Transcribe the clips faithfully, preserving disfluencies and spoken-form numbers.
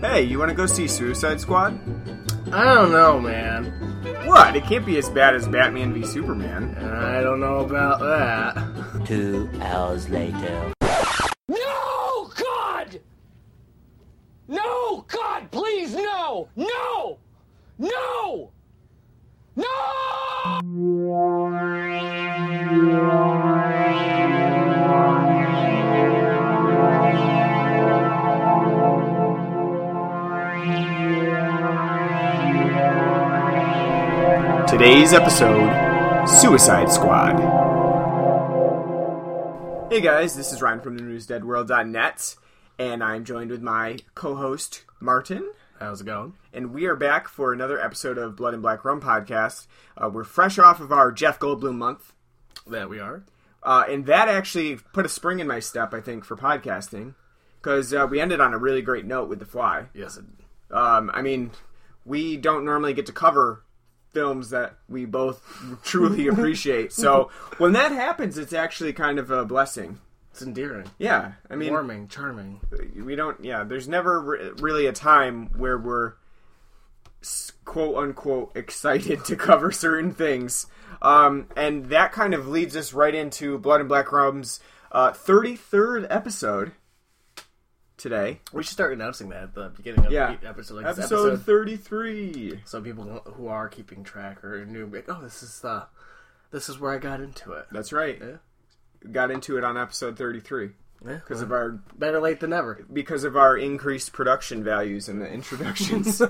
Hey, you want to go see Suicide Squad? I don't know, man. What? It can't be as bad as Batman v Superman. I don't know about that. Two hours later. No, God! No, God, please, no! No! No! No! Today's episode, Suicide Squad. Hey guys, this is Ryan from the news dead world dot net, and I'm joined with my co-host, Martin. How's it going? And we are back for another episode of Blood and Black Rum Podcast. Uh, we're fresh off of our Jeff Goldblum month. That we are. Uh, and that actually put a spring in my step, I think, for podcasting, because uh, we ended on a really great note with The Fly. Yes. Um, I mean, we don't normally get to cover films that we both truly appreciate. So when that happens, it's actually kind of a blessing. It's endearing. Yeah. I mean, warming, charming. We don't, yeah, there's never re- really a time where we're quote unquote excited to cover certain things. Um, and that kind of leads us right into Blood and Black Rum's uh, thirty-third episode today. We should start announcing that at the beginning of yeah. the episode. Like episode, episode thirty-three. So people who are keeping track or new, like, oh, this is the, this is where I got into it. That's right. Yeah. Got into it on episode thirty-three. Yeah. Because well, of our better late than never. Because of our increased production values in the introductions.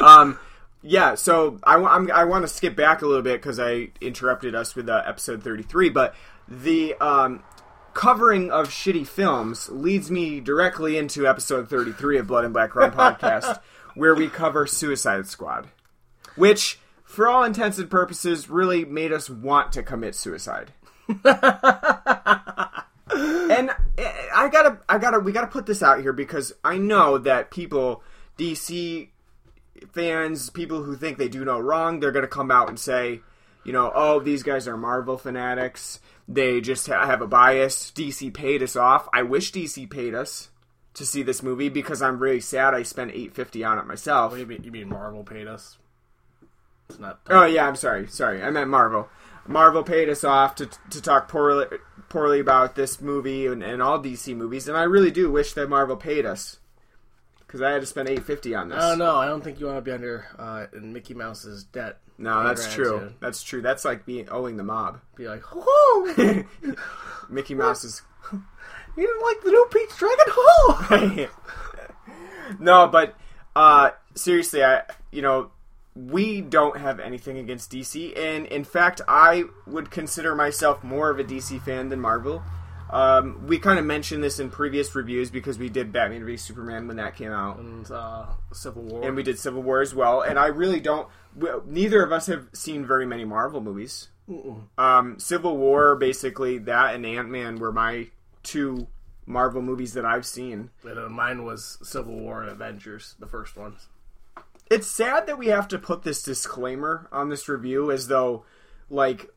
um, yeah. So I I'm, I want to skip back a little bit because I interrupted us with uh, episode thirty-three, but the um. covering of shitty films leads me directly into episode thirty-three of Blood and Black Rum Podcast, where we cover Suicide Squad, which, for all intents and purposes, really made us want to commit suicide. and I gotta, I gotta, we gotta put this out here because I know that people, D C fans, people who think they do no wrong, they're gonna come out and say, you know, oh, these guys are Marvel fanatics. They just ha- have a bias. D C paid us off. I wish D C paid us to see this movie because I'm really sad I spent eight fifty on it myself. What do you mean? You mean Marvel paid us? It's not. Tough. Oh yeah, I'm sorry. Sorry, I meant Marvel. Marvel paid us off to to talk poorly poorly about this movie and, and all D C movies, and I really do wish that Marvel paid us because I had to spend eight fifty on this. Oh no, I don't think you want to be under uh, in Mickey Mouse's debt. No, that's true. That's true. That's like being owing the mob. Be like, whoo! Mickey Mouse is. You didn't like the new Peach Dragon? Whoo! No, but uh, seriously, I you know we don't have anything against D C, and in fact, I would consider myself more of a D C fan than Marvel. Um, we kind of mentioned this in previous reviews because we did Batman v Superman when that came out. And uh, Civil War. And we did Civil War as well. And I really don't... We, neither of us have seen very many Marvel movies. Um, Civil War, basically, that and Ant-Man were my two Marvel movies that I've seen. But, uh, mine was Civil War and Avengers, the first ones. It's sad that we have to put this disclaimer on this review as though, like...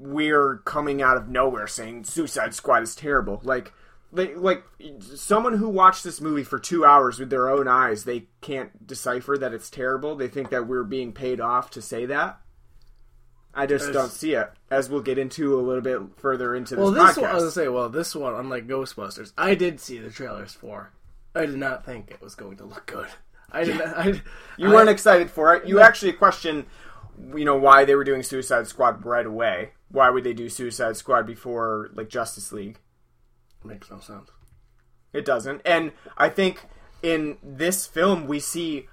we're coming out of nowhere saying Suicide Squad is terrible. Like, they, like someone who watched this movie for two hours with their own eyes, they can't decipher that it's terrible. They think that we're being paid off to say that. I just There's, don't see it, as we'll get into a little bit further into this, well, this podcast. One, I was going to say, well, this one, unlike Ghostbusters, I did see the trailers for. I did not think it was going to look good. I did not, I, You I, weren't excited for it. You no. actually questioned... you know, why they were doing Suicide Squad right away. Why would they do Suicide Squad before, like, Justice League? Makes no sense. It doesn't. And I think in this film we see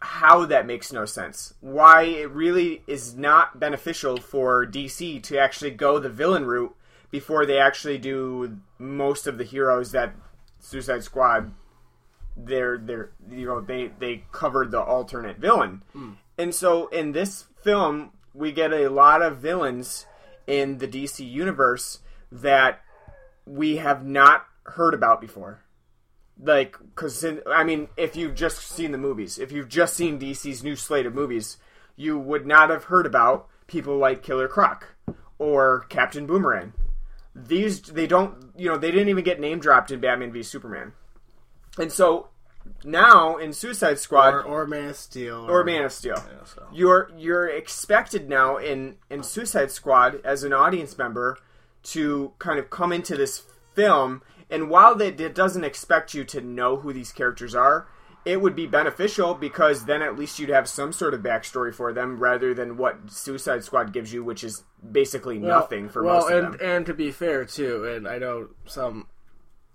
how that makes no sense. Why it really is not beneficial for D C to actually go the villain route before they actually do most of the heroes that Suicide Squad, they're, they're you know, they, they covered the alternate villain. Mm. And so in this film, we get a lot of villains in the D C universe that we have not heard about before. Like, because, I mean, if you've just seen the movies, if you've just seen D C's new slate of movies, you would not have heard about people like Killer Croc or Captain Boomerang. These, they don't, you know, they didn't even get name dropped in Batman v Superman. And so now in Suicide Squad or, or Man of Steel or, or Man of Steel, yeah, so. you're you're expected now in in Suicide Squad as an audience member to kind of come into this film, and while they, it doesn't expect you to know who these characters are, it would be beneficial because then at least you'd have some sort of backstory for them rather than what Suicide Squad gives you, which is basically well, nothing for well, most of and, them. And to be fair, too, and I know some...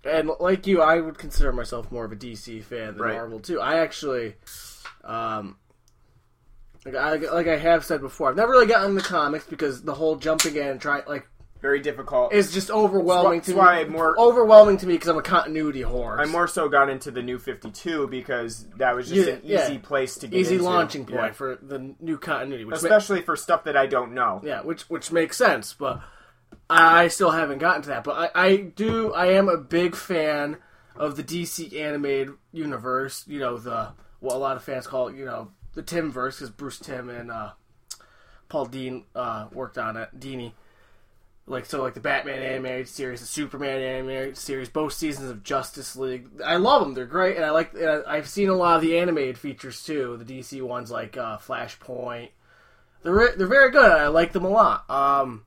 And like you, I would consider myself more of a D C fan than right. Marvel, too. I actually... Um, like, I, like I have said before, I've never really gotten into comics because the whole jumping in and trying... Like, very difficult. It's just overwhelming it's why, to me. More, overwhelming to me because I'm a continuity whore. I more so got into the New fifty-two because that was just yeah, an easy yeah. place to get easy into. Launching point yeah. for the new continuity. Which Especially ma- for stuff that I don't know. Yeah, which which makes sense, but I still haven't gotten to that. But I, I do, I am a big fan of the D C animated universe, you know, the what a lot of fans call it, you know, the Timverse, because Bruce Timm and uh, Paul Dini uh, worked on it, Dini. Like, so, like, the Batman animated series, the Superman animated series, both seasons of Justice League. I love them. They're great, and I like... And I've seen a lot of the animated features, too. The D C ones, like uh, Flashpoint. They're they're very good. I like them a lot. Um,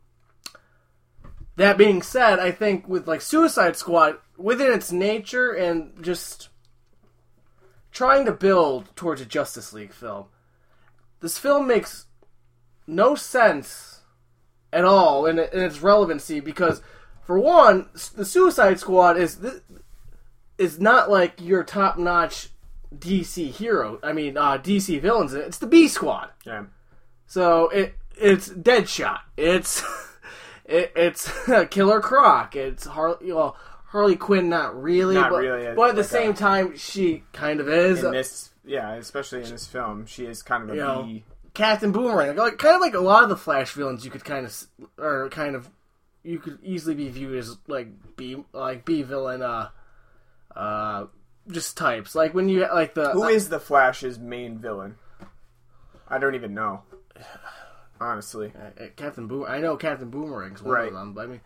that being said, I think with, like, Suicide Squad, within its nature and just trying to build towards a Justice League film, this film makes no sense... at all in, in its relevancy, because for one, the Suicide Squad is is not like your top notch D C hero. I mean, uh, D C villains. It's the B Squad. Yeah. So it it's Deadshot. It's it, it's Killer Croc. It's Harley. Well, Harley Quinn. Not really. Not but, really. But at the like same a, time, she kind of is. In this, yeah, especially in this film, she is kind of a B. Know, Captain Boomerang, like, kind of like a lot of the Flash villains, you could kind of, or kind of, you could easily be viewed as like B, like B villain, uh, uh, just types. Like when you like the who uh, is the Flash's main villain? I don't even know, honestly. Uh, Captain Boom, I know Captain Boomerang's one right. of them, but I mean,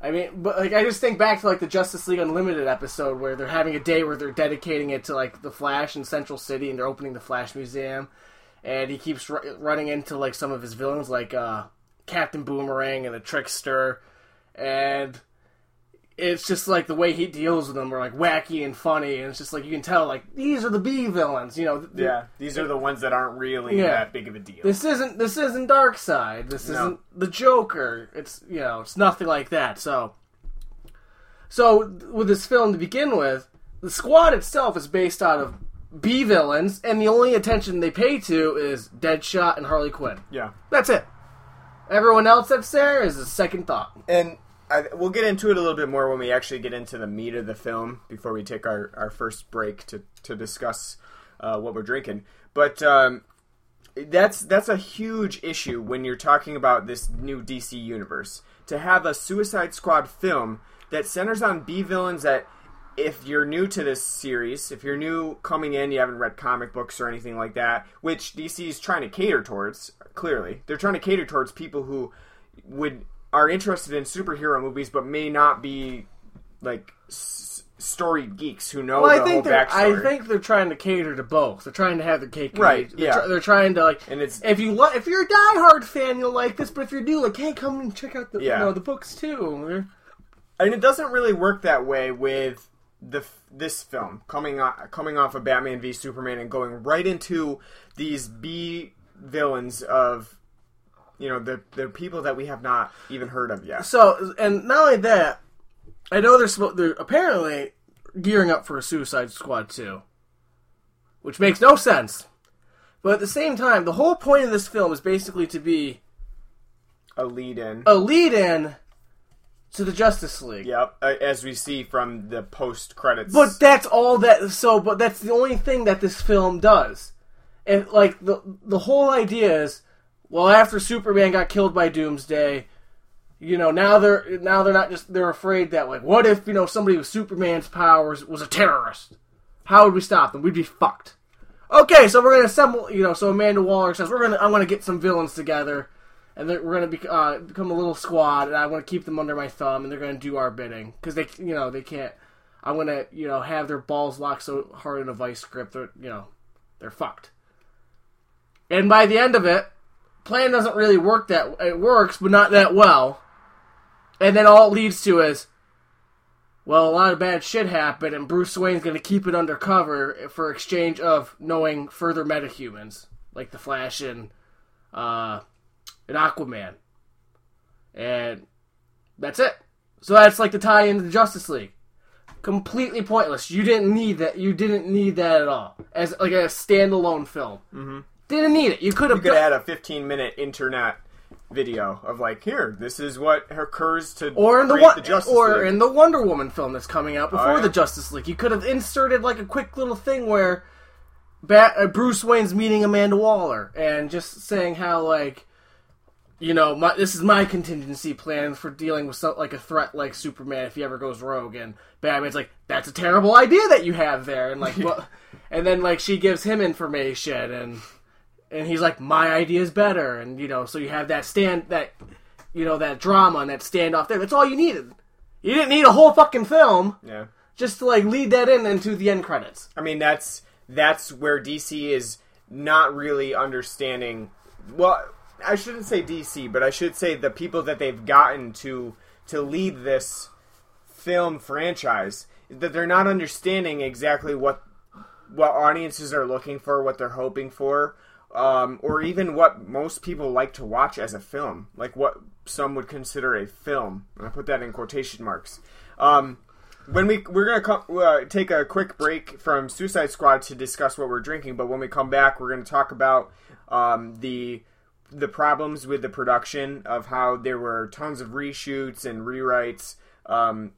I mean, but like I just think back to like the Justice League Unlimited episode where they're having a day where they're dedicating it to like the Flash in Central City, and they're opening the Flash Museum. And he keeps r- running into, like, some of his villains, like uh, Captain Boomerang and the Trickster. And it's just, like, the way he deals with them are, like, wacky and funny. And it's just, like, you can tell, like, these are the B villains, you know. The, yeah, these are the ones that aren't really yeah. that big of a deal. This isn't this isn't Darkseid. This no. isn't the Joker. It's, you know, it's nothing like that. So, so with this film to begin with, the squad itself is based out of... B villains, and the only attention they pay to is Deadshot and Harley Quinn. Yeah. That's it. Everyone else that's there is a second thought. And I, we'll get into it a little bit more when we actually get into the meat of the film before we take our, our first break to, to discuss uh, what we're drinking. But um, that's that's a huge issue when you're talking about this new D C universe. To have a Suicide Squad film that centers on B villains that... If you're new to this series, if you're new coming in, you haven't read comic books or anything like that, which D C is trying to cater towards, clearly. They're trying to cater towards people who would are interested in superhero movies but may not be, like, s- storied geeks who know well, the I think whole backstory. I think they're trying to cater to both. They're trying to have the cake and right, eat. Yeah. They're, tr- they're trying to, like, and it's, if, you lo- if you're a diehard fan, you'll like this, but if you're new, like, hey, come and check out the, yeah. you know, the books, too. And it doesn't really work that way with... The this film coming off, coming off of Batman v Superman and going right into these B villains of you know the the people that we have not even heard of yet. So and not only that, I know they're they're apparently gearing up for a Suicide Squad two, which makes no sense. But at the same time, the whole point of this film is basically to be a lead in, a lead in. to the Justice League. Yep, as we see from the post-credits. But that's all that... So, but that's the only thing that this film does. And, like, the the whole idea is, well, after Superman got killed by Doomsday, you know, now they're now they're not just... They're afraid that, like, what if, you know, somebody with Superman's powers was a terrorist? How would we stop them? We'd be fucked. Okay, so we're going to assemble... You know, so Amanda Waller says, we're going to... I'm going to get some villains together... And we're going to be, uh, become a little squad, and I want to keep them under my thumb, and they're going to do our bidding. Because they, you know, they can't... I'm going to, you know, have their balls locked so hard in a Vice script, they're, you know, they're fucked. And by the end of it, plan doesn't really work that, it works, but not that well. And then all it leads to is, well, a lot of bad shit happened, and Bruce Wayne's going to keep it undercover for exchange of knowing further metahumans, like the Flash and, uh, and Aquaman. And that's it. So that's like the tie-in to the Justice League. Completely pointless. You didn't need that. You didn't need that at all. As like a standalone film. Mm-hmm. Didn't need it. You could have. You could have had a fifteen-minute internet video of like, here, this is what occurs to or in the, one- the Justice or League. Or in the Wonder Woman film that's coming out before oh, yeah. the Justice League. You could have inserted like a quick little thing where Bat- uh, Bruce Wayne's meeting Amanda Waller and just saying how like, you know, my, this is my contingency plan for dealing with some, like a threat like Superman if he ever goes rogue. And Batman's like, that's a terrible idea that you have there. And like, well, and then like she gives him information, and and he's like, my idea is better. And you know, so you have that stand that, you know, that drama and that standoff there. That's all you needed. You didn't need a whole fucking film. Yeah. Just to like lead that in into the end credits. I mean, that's that's where D C is not really understanding. Well, I shouldn't say D C, but I should say the people that they've gotten to to lead this film franchise, that they're not understanding exactly what what audiences are looking for, what they're hoping for, um, or even what most people like to watch as a film, like what some would consider a film. And I put that in quotation marks. Um, when we we're gonna come, uh, take a quick break from Suicide Squad to discuss what we're drinking, but when we come back, we're gonna talk about um, the the problems with the production, of how there were tons of reshoots and rewrites, um,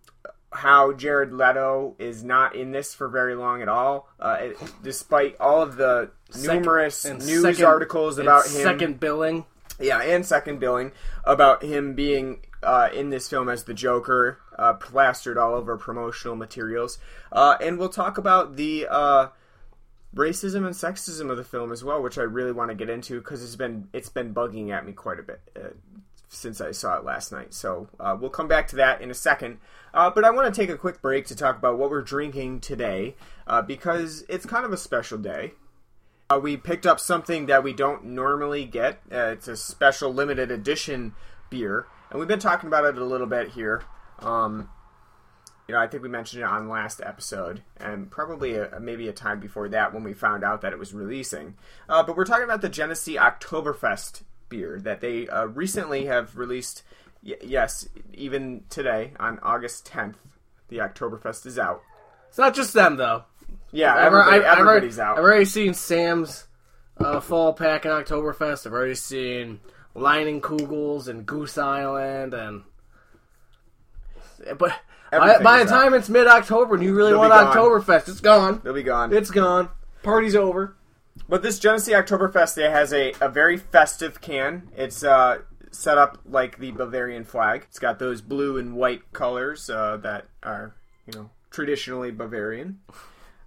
how Jared Leto is not in this for very long at all, uh, it, despite all of the second, numerous news second, articles about him. Second billing. Yeah, and second billing about him being uh, in this film as the Joker, uh, plastered all over promotional materials. Uh, and we'll talk about the Uh, racism and sexism of the film as well, which I really want to get into because it's been it's been bugging at me quite a bit uh, since I saw it last night. So uh, we'll come back to that in a second. Uh, but I want to take a quick break to talk about what we're drinking today uh, because it's kind of a special day. Uh, we picked up something that we don't normally get. Uh, it's a special limited edition beer, and we've been talking about it a little bit here. Um, You know, I think we mentioned it on last episode, and probably a, maybe a time before that when we found out that it was releasing. Uh, but we're talking about the Genesee Oktoberfest beer that they uh, recently have released. Y- yes, even today on August tenth, the Oktoberfest is out. It's not just them though. Yeah, everybody, I've, I've, everybody's I've already, out. I've already seen Sam's uh, Fall Pack and Oktoberfest. I've already seen Leinenkugel's and Goose Island, and but. I, by the time out. It's mid-October and you really They'll want Oktoberfest, it's gone. They'll be gone. It's gone. Party's over. But this Genesee Oktoberfest, it has a, a very festive can. It's uh, set up like the Bavarian flag. It's got those blue and white colors uh, that are, you know, traditionally Bavarian.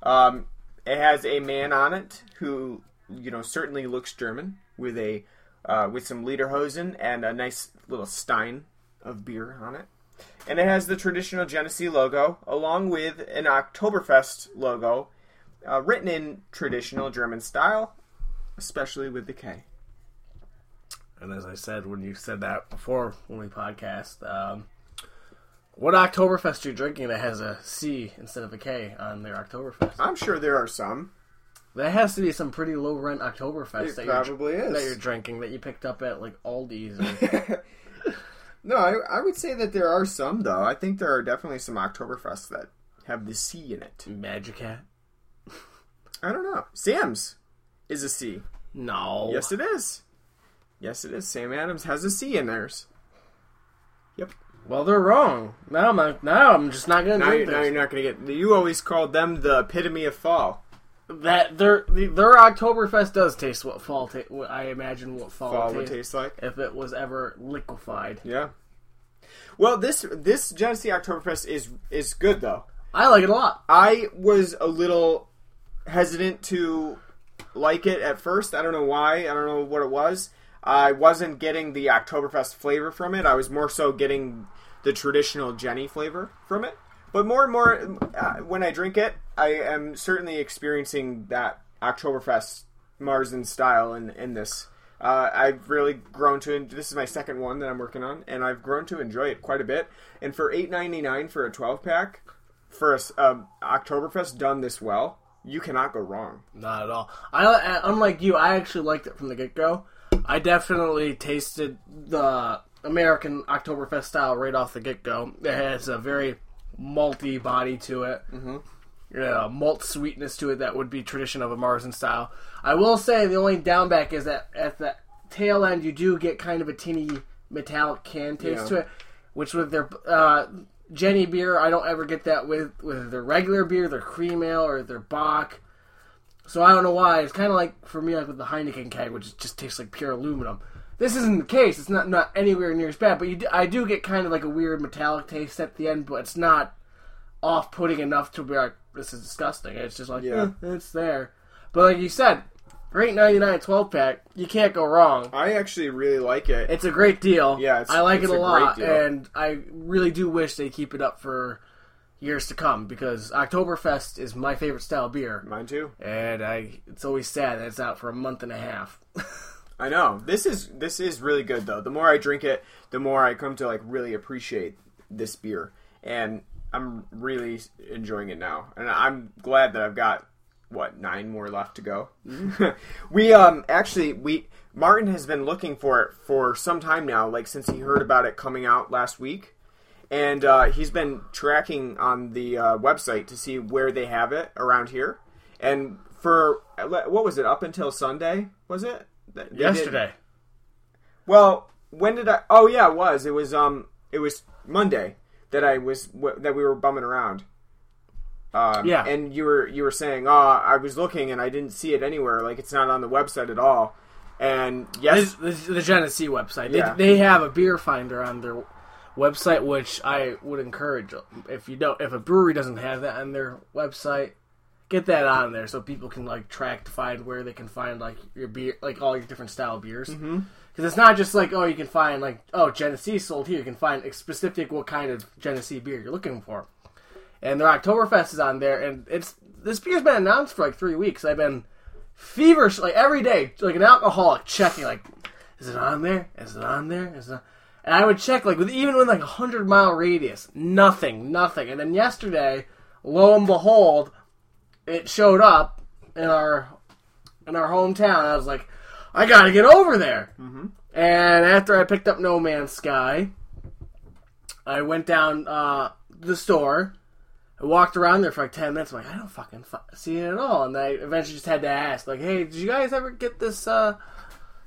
Um, it has a man on it who, you know, certainly looks German with a uh, with some lederhosen and a nice little stein of beer on it. And it has the traditional Genesee logo, along with an Oktoberfest logo, uh, written in traditional German style, especially with the K. And as I said, when you said that before when we podcast, um, what Oktoberfest you're drinking that has a C instead of a K on their Oktoberfest? I'm sure there are some. There has to be some pretty low-rent Oktoberfest that probably you're, is. that you're drinking that you picked up at, like, Aldi's or... No, I, I would say that there are some, though. I think there are definitely some Oktoberfests that have the C in it. Magic Hat? I don't know. Sam's is a C. No. Yes, it is. Yes, it is. Sam Adams has a C in theirs. Yep. Well, they're wrong. Now I'm, a, now I'm just not going to drink this. Now you're not going to get... You always called them the epitome of fall. That their their Oktoberfest does taste what fall ta- what I imagine what fall, fall taste, would taste like if it was ever liquefied. Yeah. Well, this this Genesee Oktoberfest is is good though. I like it a lot. I was a little hesitant to like it at first. I don't know why. I don't know what it was. I wasn't getting the Oktoberfest flavor from it. I was more so getting the traditional Jenny flavor from it. But more and more, uh, when I drink it, I am certainly experiencing that Oktoberfest Marzen style in, in this. Uh, I've really grown to... This is my second one that I'm working on, and I've grown to enjoy it quite a bit. And for eight ninety-nine for a twelve-pack, for a um, Oktoberfest done this well, you cannot go wrong. Not at all. I, unlike you, I actually liked it from the get-go. I definitely tasted the American Oktoberfest style right off the get-go. It has a very malty body to it. Mm-hmm. Yeah, malt sweetness to it that would be tradition of a Marzen style. I will say the only downback is that at the tail end you do get kind of a teeny metallic can taste yeah. to it, which with their uh, Jenny beer, I don't ever get that with, with their regular beer, their cream ale, or their Bock. So I don't know why. It's kind of like, for me, like with the Heineken keg, which just tastes like pure aluminum. This isn't the case. It's not, not anywhere near as bad, but you do, I do get kind of like a weird metallic taste at the end, but it's not off-putting enough to be like, this is disgusting. It's just like, yeah. eh, it's there. But like you said, eight ninety-nine twelve-pack, you can't go wrong. I actually really like it. It's a great deal. Yeah, it's, I like it's it a, a lot, great deal. And I really do wish they keep it up for years to come, because Oktoberfest is my favorite style beer. Mine too. And I, it's always sad that it's out for a month and a half. I know. This is this is really good, though. The more I drink it, the more I come to like really appreciate this beer. And I'm really enjoying it now, and I'm glad that I've got, what, nine more left to go. Mm-hmm. we um actually we Martin has been looking for it for some time now, like since he heard about it coming out last week, and uh, he's been tracking on the uh, website to see where they have it around here, and for what was it up until Sunday was it they yesterday? Did... Well, when did I? Oh yeah, it was. It was um it was Monday. That I was that we were bumming around, um, yeah. And you were you were saying, "Oh, I was looking and I didn't see it anywhere. Like it's not on the website at all." And yes, this, this, the Genesee website. Yeah. They, they have a beer finder on their website, which I would encourage. If you don't, if a brewery doesn't have that on their website, get that on there so people can like track to find where they can find like your beer, like all your different style beers. Mm-hmm. Because it's not just like, oh, you can find, like, oh, Genesee sold here. You can find specific what kind of Genesee beer you're looking for. And their Oktoberfest is on there. And it's this beer's been announced for, like, three weeks. I've been feverish, like, every day, like an alcoholic, checking, like, is it on there? Is it on there? Is it on? And I would check, like, with even with, like, a hundred-mile radius. Nothing, nothing. And then yesterday, lo and behold, it showed up in our in our hometown. I was like, I gotta get over there. Mm-hmm. And after I picked up No Man's Sky, I went down uh, the store. I walked around there for like ten minutes. I'm like, I don't fucking fu- see it at all. And I eventually just had to ask, like, hey, did you guys ever get this uh,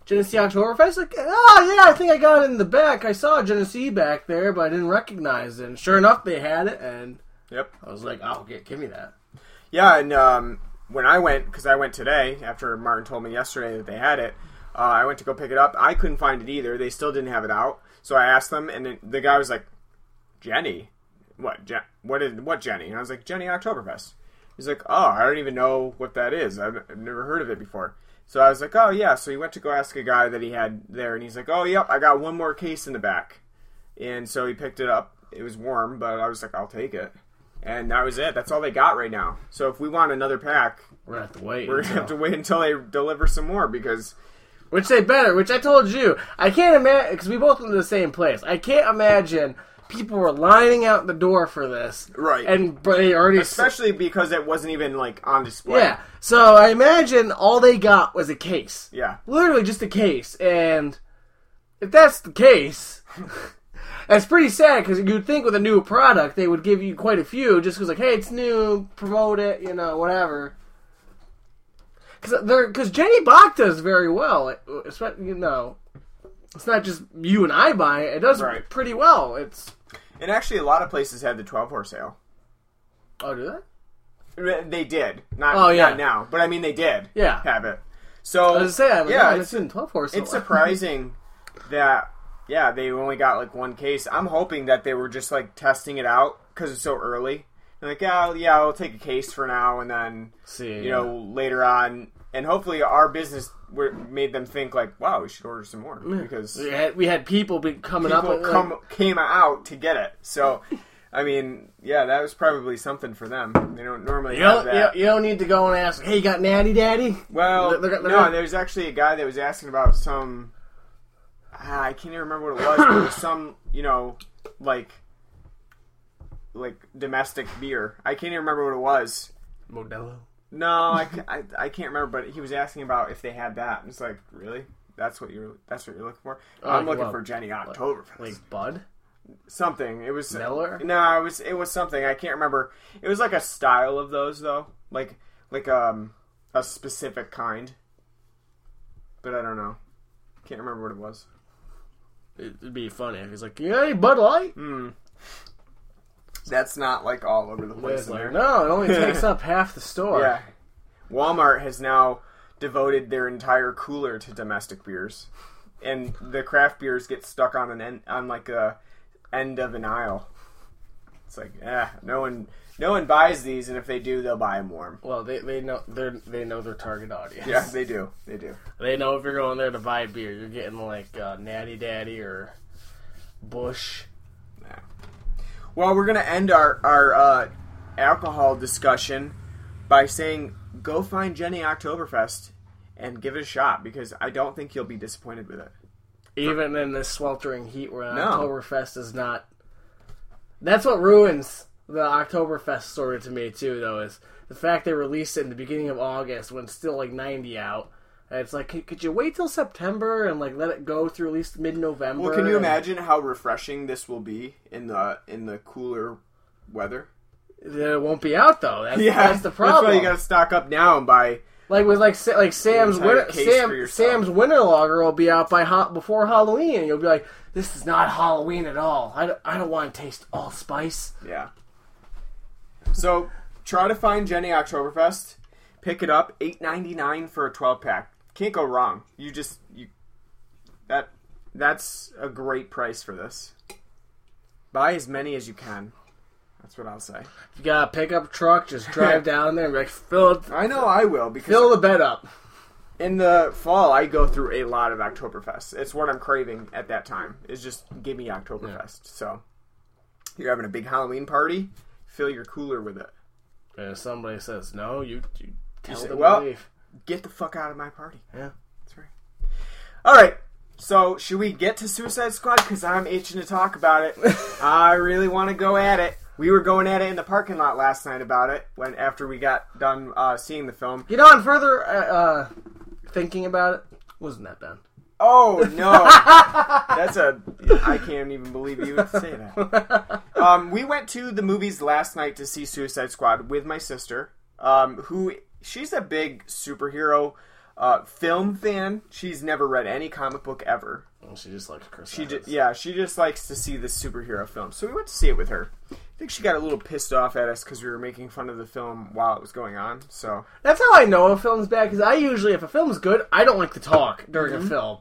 Genesee Oktoberfest? Like, oh, yeah, I think I got it in the back. I saw Genesee back there, but I didn't recognize it. And sure enough, they had it. And yep. I was like, oh, get, give me that. Yeah, and... um when I went, because I went today, after Martin told me yesterday that they had it, uh, I went to go pick it up. I couldn't find it either. They still didn't have it out. So I asked them, and it, the guy was like, Jenny? What Je- What did, What Jenny? And I was like, Jenny Oktoberfest. He's like, oh, I don't even know what that is. I've, I've never heard of it before. So I was like, oh, yeah. So he went to go ask a guy that he had there, and he's like, oh, yep, I got one more case in the back. And so he picked it up. It was warm, but I was like, I'll take it. And that was it. That's all they got right now. So if we want another pack, we're gonna have to wait. We're gonna have to wait until they deliver some more because, which they better. Which I told you, I can't imagine because we both went to the same place. I can't imagine people were lining out the door for this, right? And but they already, especially s- because it wasn't even like on display. Yeah. So I imagine all they got was a case. Yeah. Literally just a case. And if that's the case. That's pretty sad, because you'd think with a new product, they would give you quite a few, just because, like, hey, it's new, promote it, you know, whatever. Because Jenny Bach does very well. It, it's, you know, it's not just you and I buy it. It does right. pretty well. It's And actually, a lot of places had the twelve-horse ale. Oh, do they? They did. Not, oh, yeah. not now. But, I mean, they did yeah. have it. So, I was going to say, I was yeah, it's, it's twelve-horse ale. It's surprising that... Yeah, they only got, like, one case. I'm hoping that they were just, like, testing it out because it's so early. They're like, yeah, yeah, I'll take a case for now and then, see, you know, later on. And hopefully our business were, made them think, like, wow, we should order some more. Because we had, we had people be coming people up. People like, came out to get it. So I mean, yeah, that was probably something for them. They don't normally you have don't, that. You don't need to go and ask, hey, you got Natty Daddy? Well, look, look, look, no, look. There's actually a guy that was asking about some, ah, I can't even remember what it was, but it was some, you know, like, like domestic beer. I can't even remember what it was. Modelo? No, I, I, I can't remember, but he was asking about if they had that. And it's like, really? That's what you're, that's what you're looking for? Oh, I'm looking well, for Jenny Oktoberfest. Like Bud? Something. It was Miller? No, it was it was something. I can't remember. It was like a style of those though. Like like um a specific kind. But I don't know. Can't remember what it was. It'd be funny if he's like, "Hey, Bud Light." Mm. That's not like all over the place. Like, no, it only takes up half the store. Yeah. Walmart has now devoted their entire cooler to domestic beers. And the craft beers get stuck on an end, on like a end of an aisle. It's like, eh, no one, no one buys these, and if they do, they'll buy them warm. Well, they they know they they know their target audience. Yeah, they do, they do. They know if you're going there to buy a beer, you're getting like uh, Natty Daddy or Bush. Nah. Well, we're gonna end our our uh, alcohol discussion by saying, go find Jenny Oktoberfest and give it a shot, because I don't think you'll be disappointed with it. Even For, in this sweltering heat where no. Oktoberfest is not... That's what ruins the Oktoberfest story to me, too, though, is the fact they released it in the beginning of August when it's still, like, ninety out. And it's like, could, could you wait till September and, like, let it go through at least mid-November? Well, can you and... imagine how refreshing this will be in the in the cooler weather? It won't be out, though. That's, yeah, that's the problem. That's why you gotta stock up now and buy... Like with like like Sam's winter, Sam Sam's winter lager will be out by hot before Halloween, and you'll be like, "This is not Halloween at all. I don't, I don't want to taste allspice." Yeah. So try to find Jenny Oktoberfest, pick it up, eight ninety nine for a twelve pack. Can't go wrong. You just you that that's a great price for this. Buy as many as you can. That's what I'll say. If you got a pickup truck, just drive down there and be like, fill it. I know I will, because fill the bed up. In the fall, I go through a lot of Oktoberfest. It's what I'm craving at that time. It's just, give me Oktoberfest. Yeah. So, you're having a big Halloween party, fill your cooler with it. And if somebody says no, you, you tell you say, them well, to leave. Get the fuck out of my party. Yeah. That's right. All right. So, should we get to Suicide Squad? Because I'm itching to talk about it. I really want to go at it. We were going at it in the parking lot last night about it when after we got done uh, seeing the film. You know, and further uh, uh, thinking about it, wasn't that bad. Oh, no. That's a... I can't even believe you would say that. Um, we went to the movies last night to see Suicide Squad with my sister, um, who... She's a big superhero uh, film fan. She's never read any comic book ever. Well, she just likes Chris she ju- Yeah, she just likes to see the superhero film. So we went to see it with her. I think she got a little pissed off at us because we were making fun of the film while it was going on. So that's how I know a film's bad, because I usually, if a film's good, I don't like to talk during mm-hmm. a film.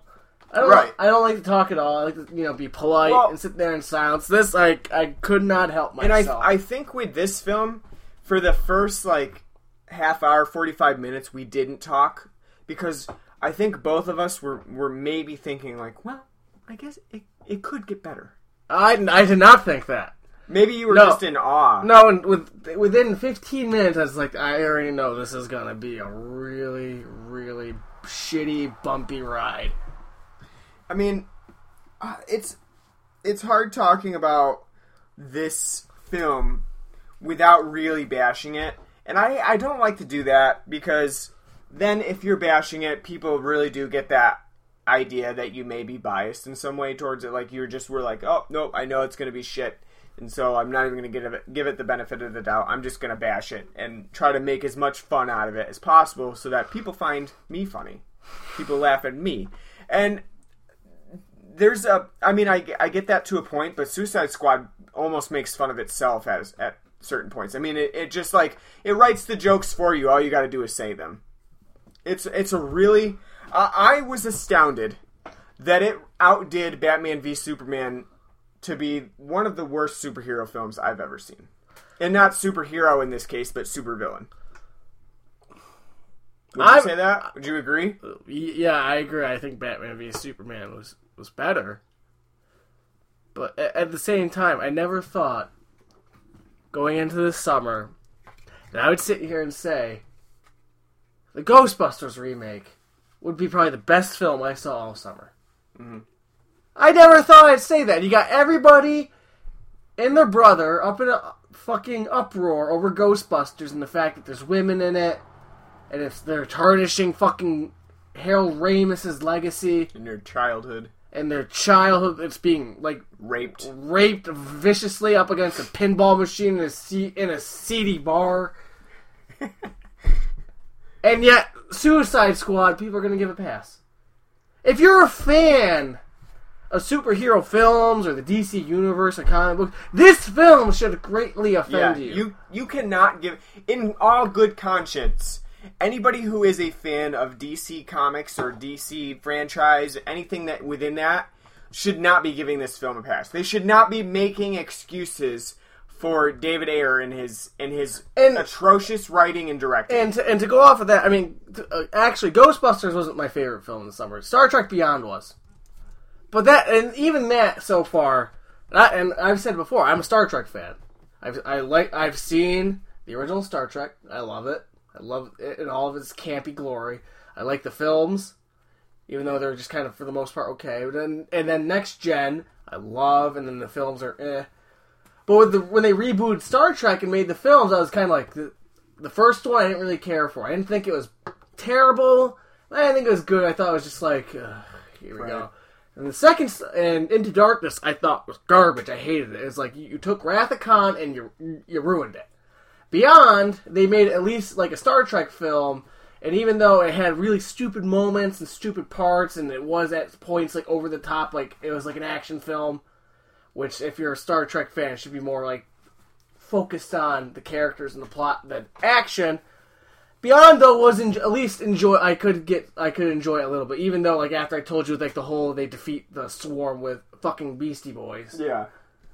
I don't right. like, I don't like to talk at all. I like to, you know, be polite well, and sit there in silence. This, like, I could not help myself. And I, I think with this film, for the first, like, half hour, forty-five minutes, we didn't talk, because I think both of us were, were maybe thinking, like, well, I guess it, it could get better. I, I did not think that. Maybe you were no. just in awe. No, and with, within fifteen minutes, I was like, I already know this is going to be a really, really shitty, bumpy ride. I mean, uh, it's it's hard talking about this film without really bashing it. And I, I don't like to do that, because then if you're bashing it, people really do get that idea that you may be biased in some way towards it. Like, you just were like, oh, nope, I know it's going to be shit. And so I'm not even going to give it the benefit of the doubt. I'm just going to bash it and try to make as much fun out of it as possible so that people find me funny. People laugh at me. And there's a... I mean, I, I get that to a point, but Suicide Squad almost makes fun of itself at, at certain points. I mean, it, it just like... It writes the jokes for you. All you got to do is say them. It's, it's a really... Uh, I was astounded that it outdid Batman v Superman... to be one of the worst superhero films I've ever seen. And not superhero in this case, but supervillain. Would I'm, you say that? Would you agree? Yeah, I agree. I think Batman v Superman was, was better. But at the same time, I never thought going into the summer, and I would sit here and say the Ghostbusters remake would be probably the best film I saw all summer. Mm-hmm. I never thought I'd say that. You got everybody and their brother up in a fucking uproar over Ghostbusters and the fact that there's women in it, and it's they're tarnishing fucking Harold Ramis's legacy. In their childhood. And their childhood, it's being, like... Raped. Raped viciously up against a pinball machine in a, se- in a seedy bar. And yet, Suicide Squad, people are going to give a pass. If you're a fan of superhero films or the D C Universe or comic books, this film should greatly offend yeah, you. you. You cannot give... In all good conscience... Anybody who is a fan of D C Comics or D C franchise, anything that within that, should not be giving this film a pass. They should not be making excuses for David Ayer and his and his and, atrocious writing and directing. And to, and to go off of that, I mean, to, uh, actually, Ghostbusters wasn't my favorite film in the summer. Star Trek Beyond was, but that and even that so far, and, I, and I've said before, I'm a Star Trek fan. I've I like I've seen the original Star Trek. I love it. I love it in all of its campy glory. I like the films, even though they're just kind of, for the most part, okay. And then, and then Next Gen, I love, and then the films are eh. But with the, when they rebooted Star Trek and made the films, I was kind of like, the, the first one I didn't really care for. I didn't think it was terrible. I didn't think it was good. I thought it was just like, uh, here we right. go. And the second, and Into Darkness, I thought was garbage. I hated it. It was like, you, you took Wrath of Khan and you you ruined it. Beyond, they made at least like a Star Trek film, and even though it had really stupid moments and stupid parts, and it was at points like over the top, like it was like an action film, which if you're a Star Trek fan, it should be more like focused on the characters and the plot than action. Beyond though was en- at least enjoy. I could get I could enjoy it a little bit, even though like after I told you like the whole they defeat the swarm with fucking Beastie Boys. Yeah.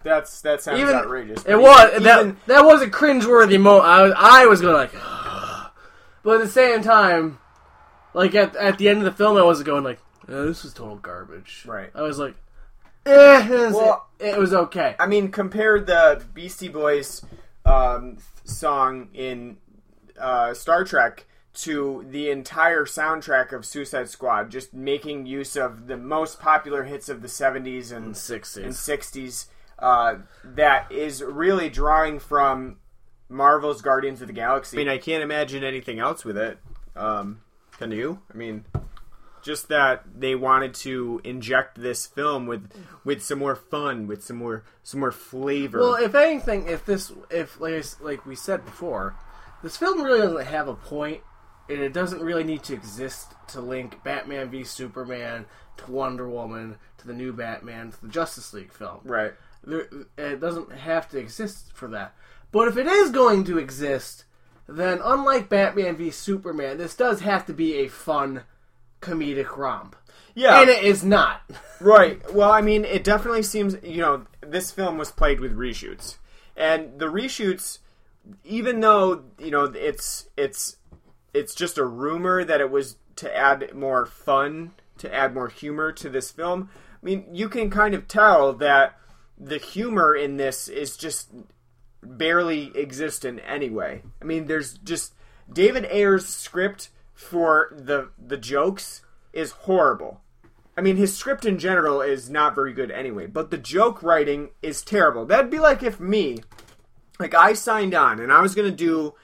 That's that sounds even, outrageous. It was even, that even, that was a cringeworthy moment. I was I was going like, ugh. But at the same time, like at at the end of the film, I wasn't going like, oh, this was total garbage. Right. I was like, eh, it was, well, it, it was okay. I mean, compare the Beastie Boys um, song in uh, Star Trek to the entire soundtrack of Suicide Squad, just making use of the most popular hits of the seventies and sixties and sixties. Uh, that is really drawing from Marvel's Guardians of the Galaxy. I mean, I can't imagine anything else with it. Um, can you? I mean, just that they wanted to inject this film with with some more fun, with some more some more flavor. Well, if anything, if this, if like, like we said before, this film really doesn't have a point, and it doesn't really need to exist to link Batman v Superman to Wonder Woman to the new Batman to the Justice League film, right? There, it doesn't have to exist for that. But if it is going to exist, then unlike Batman v Superman, this does have to be a fun, comedic romp. Yeah. And it is not. Right. Well, I mean, it definitely seems, you know, this film was played with reshoots. And the reshoots, even though, you know, it's it's it's just a rumor that it was to add more fun, to add more humor to this film, I mean, you can kind of tell that the humor in this is just barely existent anyway. I mean, there's just... David Ayer's script for the the jokes is horrible. I mean, his script in general is not very good anyway, but the joke writing is terrible. That'd be like if me... Like, I signed on, and I was going to do...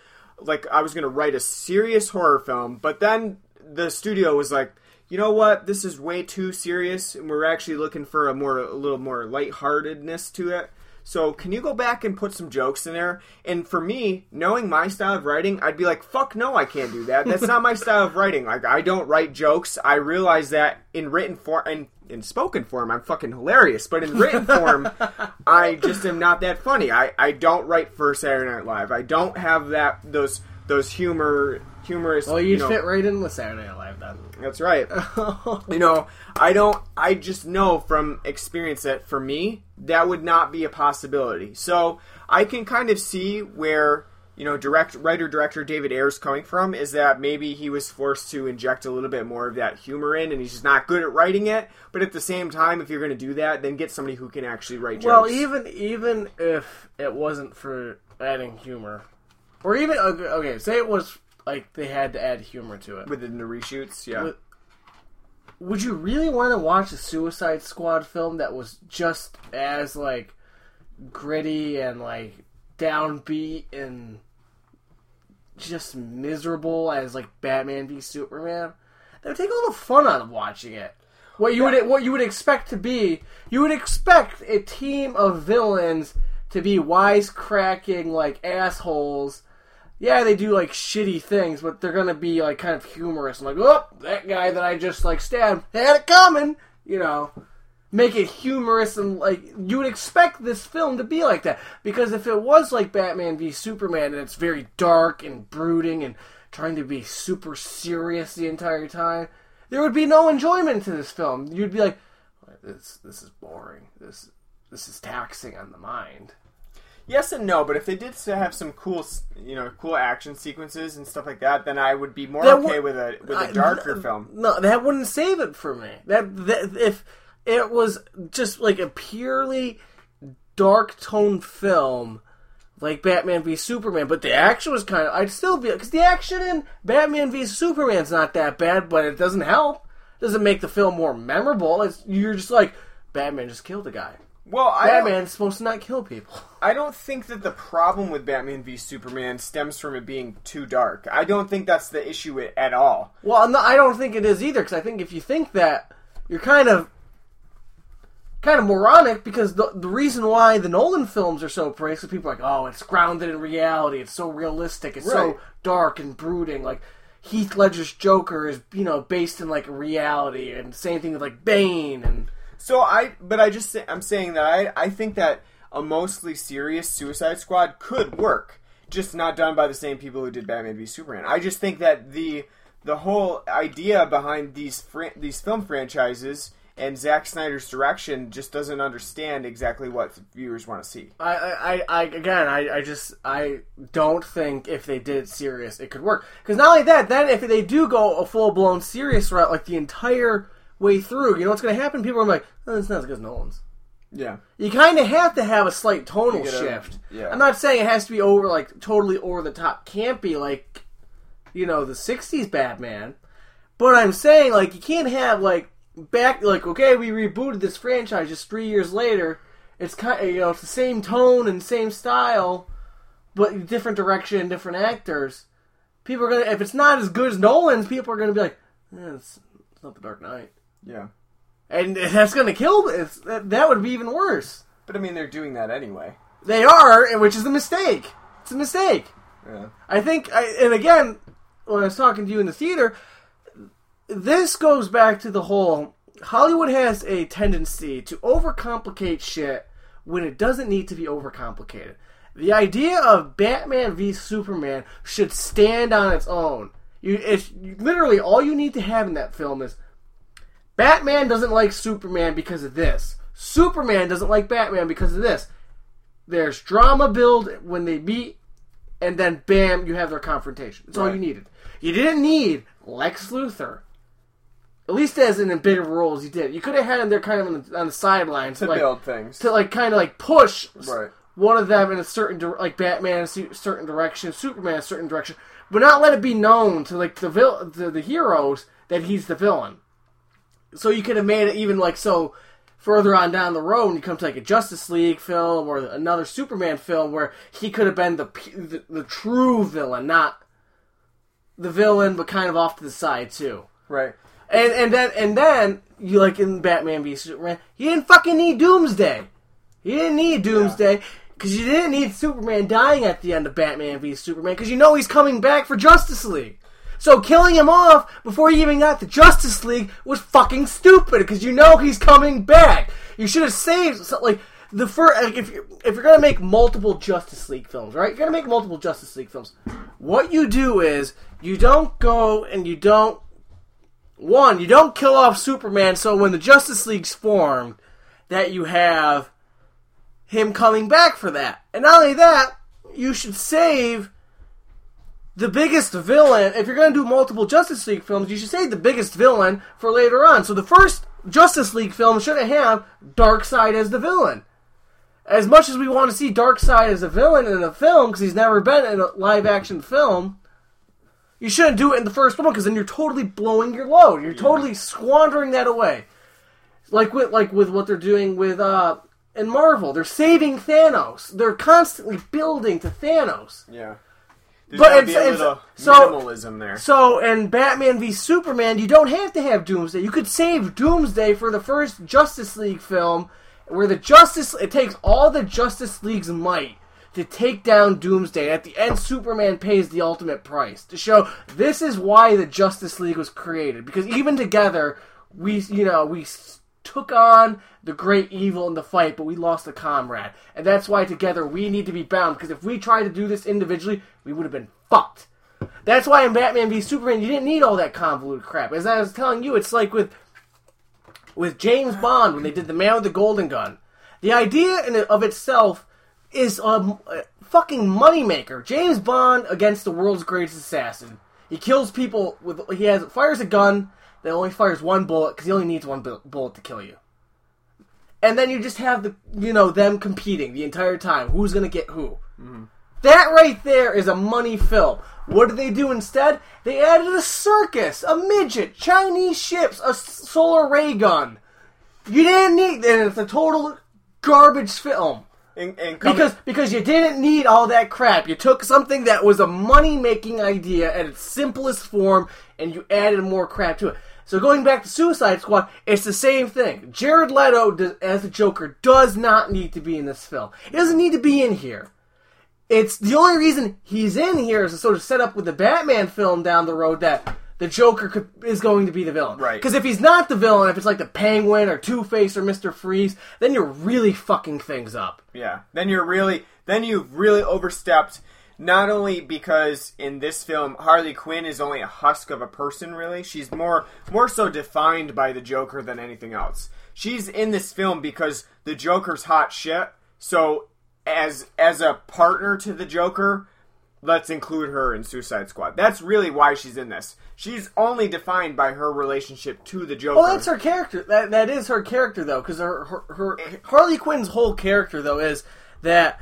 Like, I was going to write a serious horror film, but then the studio was like, you know what, this is way too serious, and we're actually looking for a more, a little more lightheartedness to it. So can you go back and put some jokes in there? And for me, knowing my style of writing, I'd be like, fuck no, I can't do that. That's not my style of writing. Like, I don't write jokes. I realize that in written form, and in spoken form, I'm fucking hilarious. But in written form, I just am not that funny. I, I don't write for Saturday Night Live. I don't have that, those... Those humor, humorous... Well, you'd you know, fit right in with Saturday Night Live, then. That's right. You know, I don't... I just know from experience that, for me, that would not be a possibility. So, I can kind of see where, you know, direct writer-director David Ayer's coming from, is that maybe he was forced to inject a little bit more of that humor in, and he's just not good at writing it. But at the same time, if you're going to do that, then get somebody who can actually write jokes. Well, even, even if it wasn't for... adding humor. Or even, okay, say it was, like, they had to add humor to it. Within the reshoots, yeah. With, would you really want to watch a Suicide Squad film that was just as, like, gritty and, like, downbeat and just miserable as, like, Batman v Superman? That would take all the fun out of watching it. What you would what you would expect to be, you would expect a team of villains to be wisecracking, like, assholes. Yeah, they do, like, shitty things, but they're gonna be, like, kind of humorous. I'm like, oh, that guy that I just, like, stabbed had it coming! You know, make it humorous and, like, you would expect this film to be like that. Because if it was like Batman v Superman, and it's very dark and brooding and trying to be super serious the entire time, there would be no enjoyment to this film. You'd be like, this this is boring. This this is taxing on the mind. Yes and no, but if they did have some cool, you know, cool action sequences and stuff like that, then I would be more that okay w- with a with a darker I, film. No, that wouldn't save it for me. That, that if it was just like a purely dark toned film like Batman v Superman, but the action was kind of, I'd still be, because the action in Batman v Superman's not that bad, but it doesn't help. It doesn't make the film more memorable. It's, you're just like, Batman just killed a guy. Well, I Batman's supposed to not kill people. I don't think that the problem with Batman v Superman stems from it being too dark. I don't think that's the issue at all. Well, not, I don't think it is either, because I think if you think that, you're kind of kind of moronic, because the the reason why the Nolan films are so praised is people are like, oh, it's grounded in reality, it's so realistic, it's right. so dark and brooding, like Heath Ledger's Joker is, you know, based in, like, reality, and same thing with, like, Bane, and... So I, but I just, I'm saying that I, I think that a mostly serious Suicide Squad could work, just not done by the same people who did Batman v Superman. I just think that the the whole idea behind these fr- these film franchises and Zack Snyder's direction just doesn't understand exactly what viewers want to see. I, I, I again, I, I just, I don't think if they did it serious, it could work. Because not only that, then if they do go a full blown serious route, like the entire way through, you know what's going to happen? People are like, oh, it's not as good as Nolan's. Yeah. You kind of have to have a slight tonal shift. A, yeah. I'm not saying it has to be over, like, totally over the top campy, like, you know, the sixties Batman. But I'm saying, like, you can't have, like, back, like, okay, we rebooted this franchise just three years later. It's kind of, you know, it's the same tone and same style, but different direction, different actors. People are going to, if it's not as good as Nolan's, people are going to be like, eh, it's, it's not The Dark Knight. Yeah. And that's going to kill... It's, that, that would be even worse. But, I mean, they're doing that anyway. They are, which is a mistake. It's a mistake. Yeah. I think... I, and, again, when I was talking to you in the theater, this goes back to the whole... Hollywood has a tendency to overcomplicate shit when it doesn't need to be overcomplicated. The idea of Batman v Superman should stand on its own. You, it's, literally, all you need to have in that film is... Batman doesn't like Superman because of this. Superman doesn't like Batman because of this. There's drama build when they meet, and then bam, you have their confrontation. That's right. All you needed. You didn't need Lex Luthor. At least as in bigger roles, you did. You could have had him there kind of on the, on the sidelines. To like, build things. To like kind of like push right. one of them in a certain, like Batman in a certain direction, Superman in a certain direction, but not let it be known to like the vil- the, the heroes that he's the villain. So you could have made it even, like, so further on down the road when you come to, like, a Justice League film or another Superman film where he could have been the the, the true villain, not the villain, but kind of off to the side, too. Right. And and then, and then you like, in Batman v Superman, he didn't fucking need Doomsday. He didn't need Doomsday because yeah. you didn't need Superman dying at the end of Batman v Superman because you know he's coming back for Justice League. So killing him off before he even got to Justice League was fucking stupid because you know he's coming back. You should have saved like the first. Like if you're, if you're gonna make multiple Justice League films, right? You're gonna make multiple Justice League films. What you do is you don't go and you don't one you don't kill off Superman. So when the Justice League's formed, that you have him coming back for that. And not only that, you should save. The biggest villain, if you're going to do multiple Justice League films, you should save the biggest villain for later on. So the first Justice League film should have Darkseid as the villain. as much as we want to see Darkseid as a villain in a film, because he's never been in a live-action film, you shouldn't do it in the first one, because then you're totally blowing your load. You're yeah. totally squandering that away. Like with like with what they're doing with uh, in Marvel. They're saving Thanos. They're constantly building to Thanos. Yeah. There's but it's, a it's so, minimalism there. So in Batman v Superman, you don't have to have Doomsday. You could save Doomsday for the first Justice League film, where the Justice it takes all the Justice League's might to take down Doomsday. At the end, Superman pays the ultimate price to show this is why the Justice League was created. Because even together, we you know we took on the great evil in the fight, but we lost a comrade. And that's why together we need to be bound, because if we tried to do this individually, we would have been fucked. That's why in Batman v Superman, you didn't need all that convoluted crap. As I was telling you, it's like with with James Bond, when they did The Man with the Golden Gun. The idea in of itself is a fucking moneymaker. James Bond against the world's greatest assassin. He kills people with... He has fires a gun that only fires one bullet, because he only needs one bu- bullet to kill you. And then you just have the you know them competing the entire time. Who's going to get who? Mm-hmm. That right there is a money film. What did they do instead? They added a circus, a midget, Chinese ships, a solar ray gun. You didn't need... And it's a total garbage film. And, and because because you didn't need all that crap. You took something that was a money-making idea at its simplest form, and you added more crap to it. So going back to Suicide Squad, it's the same thing. Jared Leto, does, as the Joker, does not need to be in this film. He doesn't need to be in here. It's the only reason he's in here is to sort of set up with the Batman film down the road that the Joker could, is going to be the villain. Right. Because if he's not the villain, if it's like the Penguin or Two-Face or Mister Freeze, then you're really fucking things up. Yeah. Then you're really... Then you've really overstepped, not only because in this film, Harley Quinn is only a husk of a person, really. She's more, more so defined by the Joker than anything else. She's in this film because the Joker's hot shit, so as as a partner to the Joker... Let's include her in Suicide Squad. That's really why she's in this. She's only defined by her relationship to the Joker. Well, that's her character. That that is her character, though, because her, her, her Harley Quinn's whole character, though, is that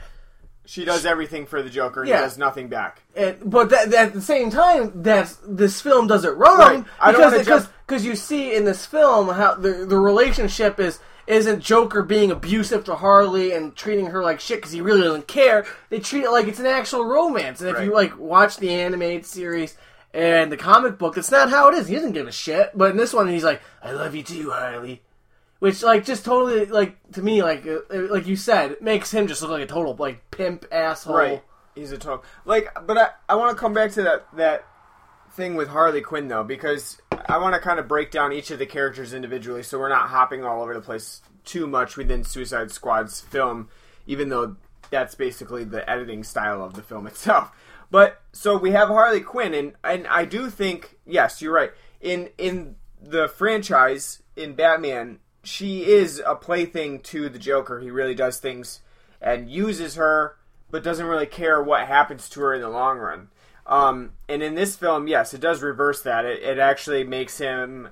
she does she, everything for the Joker and yeah. does nothing back. And, but that, that, at the same time, that's this film does it wrong right. I because don't because because you see in this film how the the relationship is. Isn't Joker being abusive to Harley and treating her like shit because he really doesn't care. They treat it like it's an actual romance. And if right. you, like, watch the animated series and the comic book, it's not how it is. He doesn't give a shit. But in this one, he's like, I love you too, Harley. Which, like, just totally, like, to me, like uh, like you said, it makes him just look like a total, like, pimp asshole. Right. He's a total... Like, but I, I want to come back to that, that thing with Harley Quinn, though, because... I want to kind of break down each of the characters individually so we're not hopping all over the place too much within Suicide Squad's film, even though that's basically the editing style of the film itself. But, so we have Harley Quinn, and, and I do think, yes, you're right, in in the franchise, in Batman, she is a plaything to the Joker. He really does things and uses her, but doesn't really care what happens to her in the long run. Um, and in this film, yes, it does reverse that. It, it actually makes him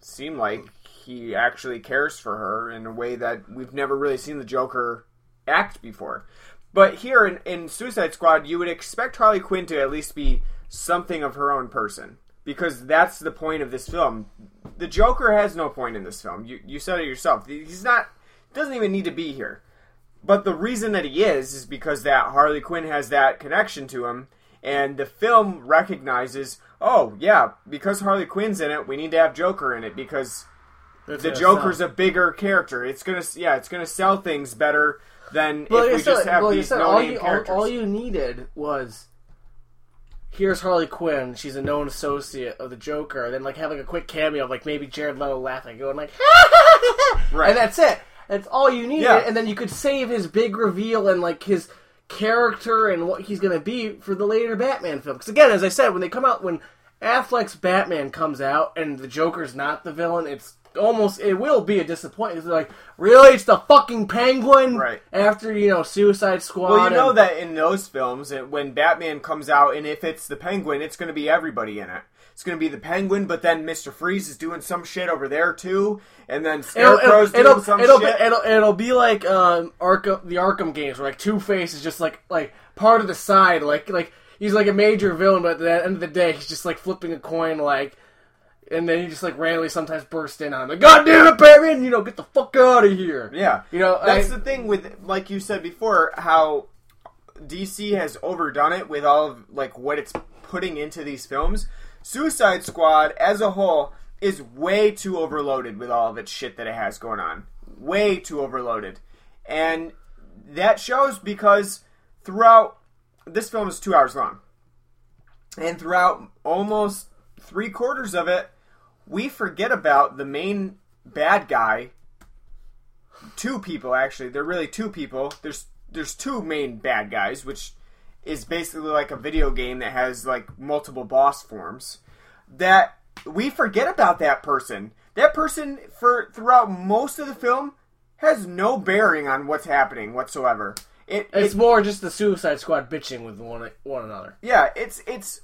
seem like he actually cares for her in a way that we've never really seen the Joker act before. But here in, in Suicide Squad, you would expect Harley Quinn to at least be something of her own person. Because that's the point of this film. The Joker has no point in this film. You you said it yourself. He's not... doesn't even need to be here. But the reason that he is is because that Harley Quinn has that connection to him. And the film recognizes, oh, yeah, because Harley Quinn's in it, we need to have Joker in it because it's the Joker's sell. a bigger character. It's gonna, yeah, it's gonna sell things better than well, if we said, just have well, these no-name characters. All, all you needed was here's Harley Quinn, she's a known associate of the Joker, and then like having like, a quick cameo of like maybe Jared Leto laughing, going like, right, and that's it. That's all you needed, yeah. and then you could save his big reveal and like his. Character and what he's going to be for the later Batman film. Because again, as I said, when they come out, when Affleck's Batman comes out and the Joker's not the villain, it's almost, it will be a disappointment. They're like, really? It's the fucking Penguin? Right. After, you know, Suicide Squad. Well, you know and... that in those films, it, when Batman comes out, and if it's the Penguin, it's going to be everybody in it. It's going to be the Penguin, but then Mister Freeze is doing some shit over there, too. And then Scarecrow's doing it'll, some it'll shit. Be, it'll, it'll be like um, Arkham, the Arkham games, where, like, Two-Face is just, like, like part of the side. Like, like he's, like, a major villain, but at the end of the day, he's just, like, flipping a coin, like... And then he just, like, randomly sometimes bursts in on him. Like, God damn it, Batman! You know, get the fuck out of here! Yeah. You know, that's I, the thing with, like you said before, how D C has overdone it with all of, like, what it's putting into these films. Suicide Squad, as a whole, is way too overloaded with all of its shit that it has going on. Way too overloaded. And that shows because throughout... This film is two hours long. And throughout almost three quarters of it, we forget about the main bad guy. Two people, actually. They're really two people. There's there's two main bad guys, which is basically like a video game that has, like, multiple boss forms. That we forget about that person. That person, for throughout most of the film, has no bearing on what's happening whatsoever. It, it's it, more just the Suicide Squad bitching with one one another. Yeah, it's it's...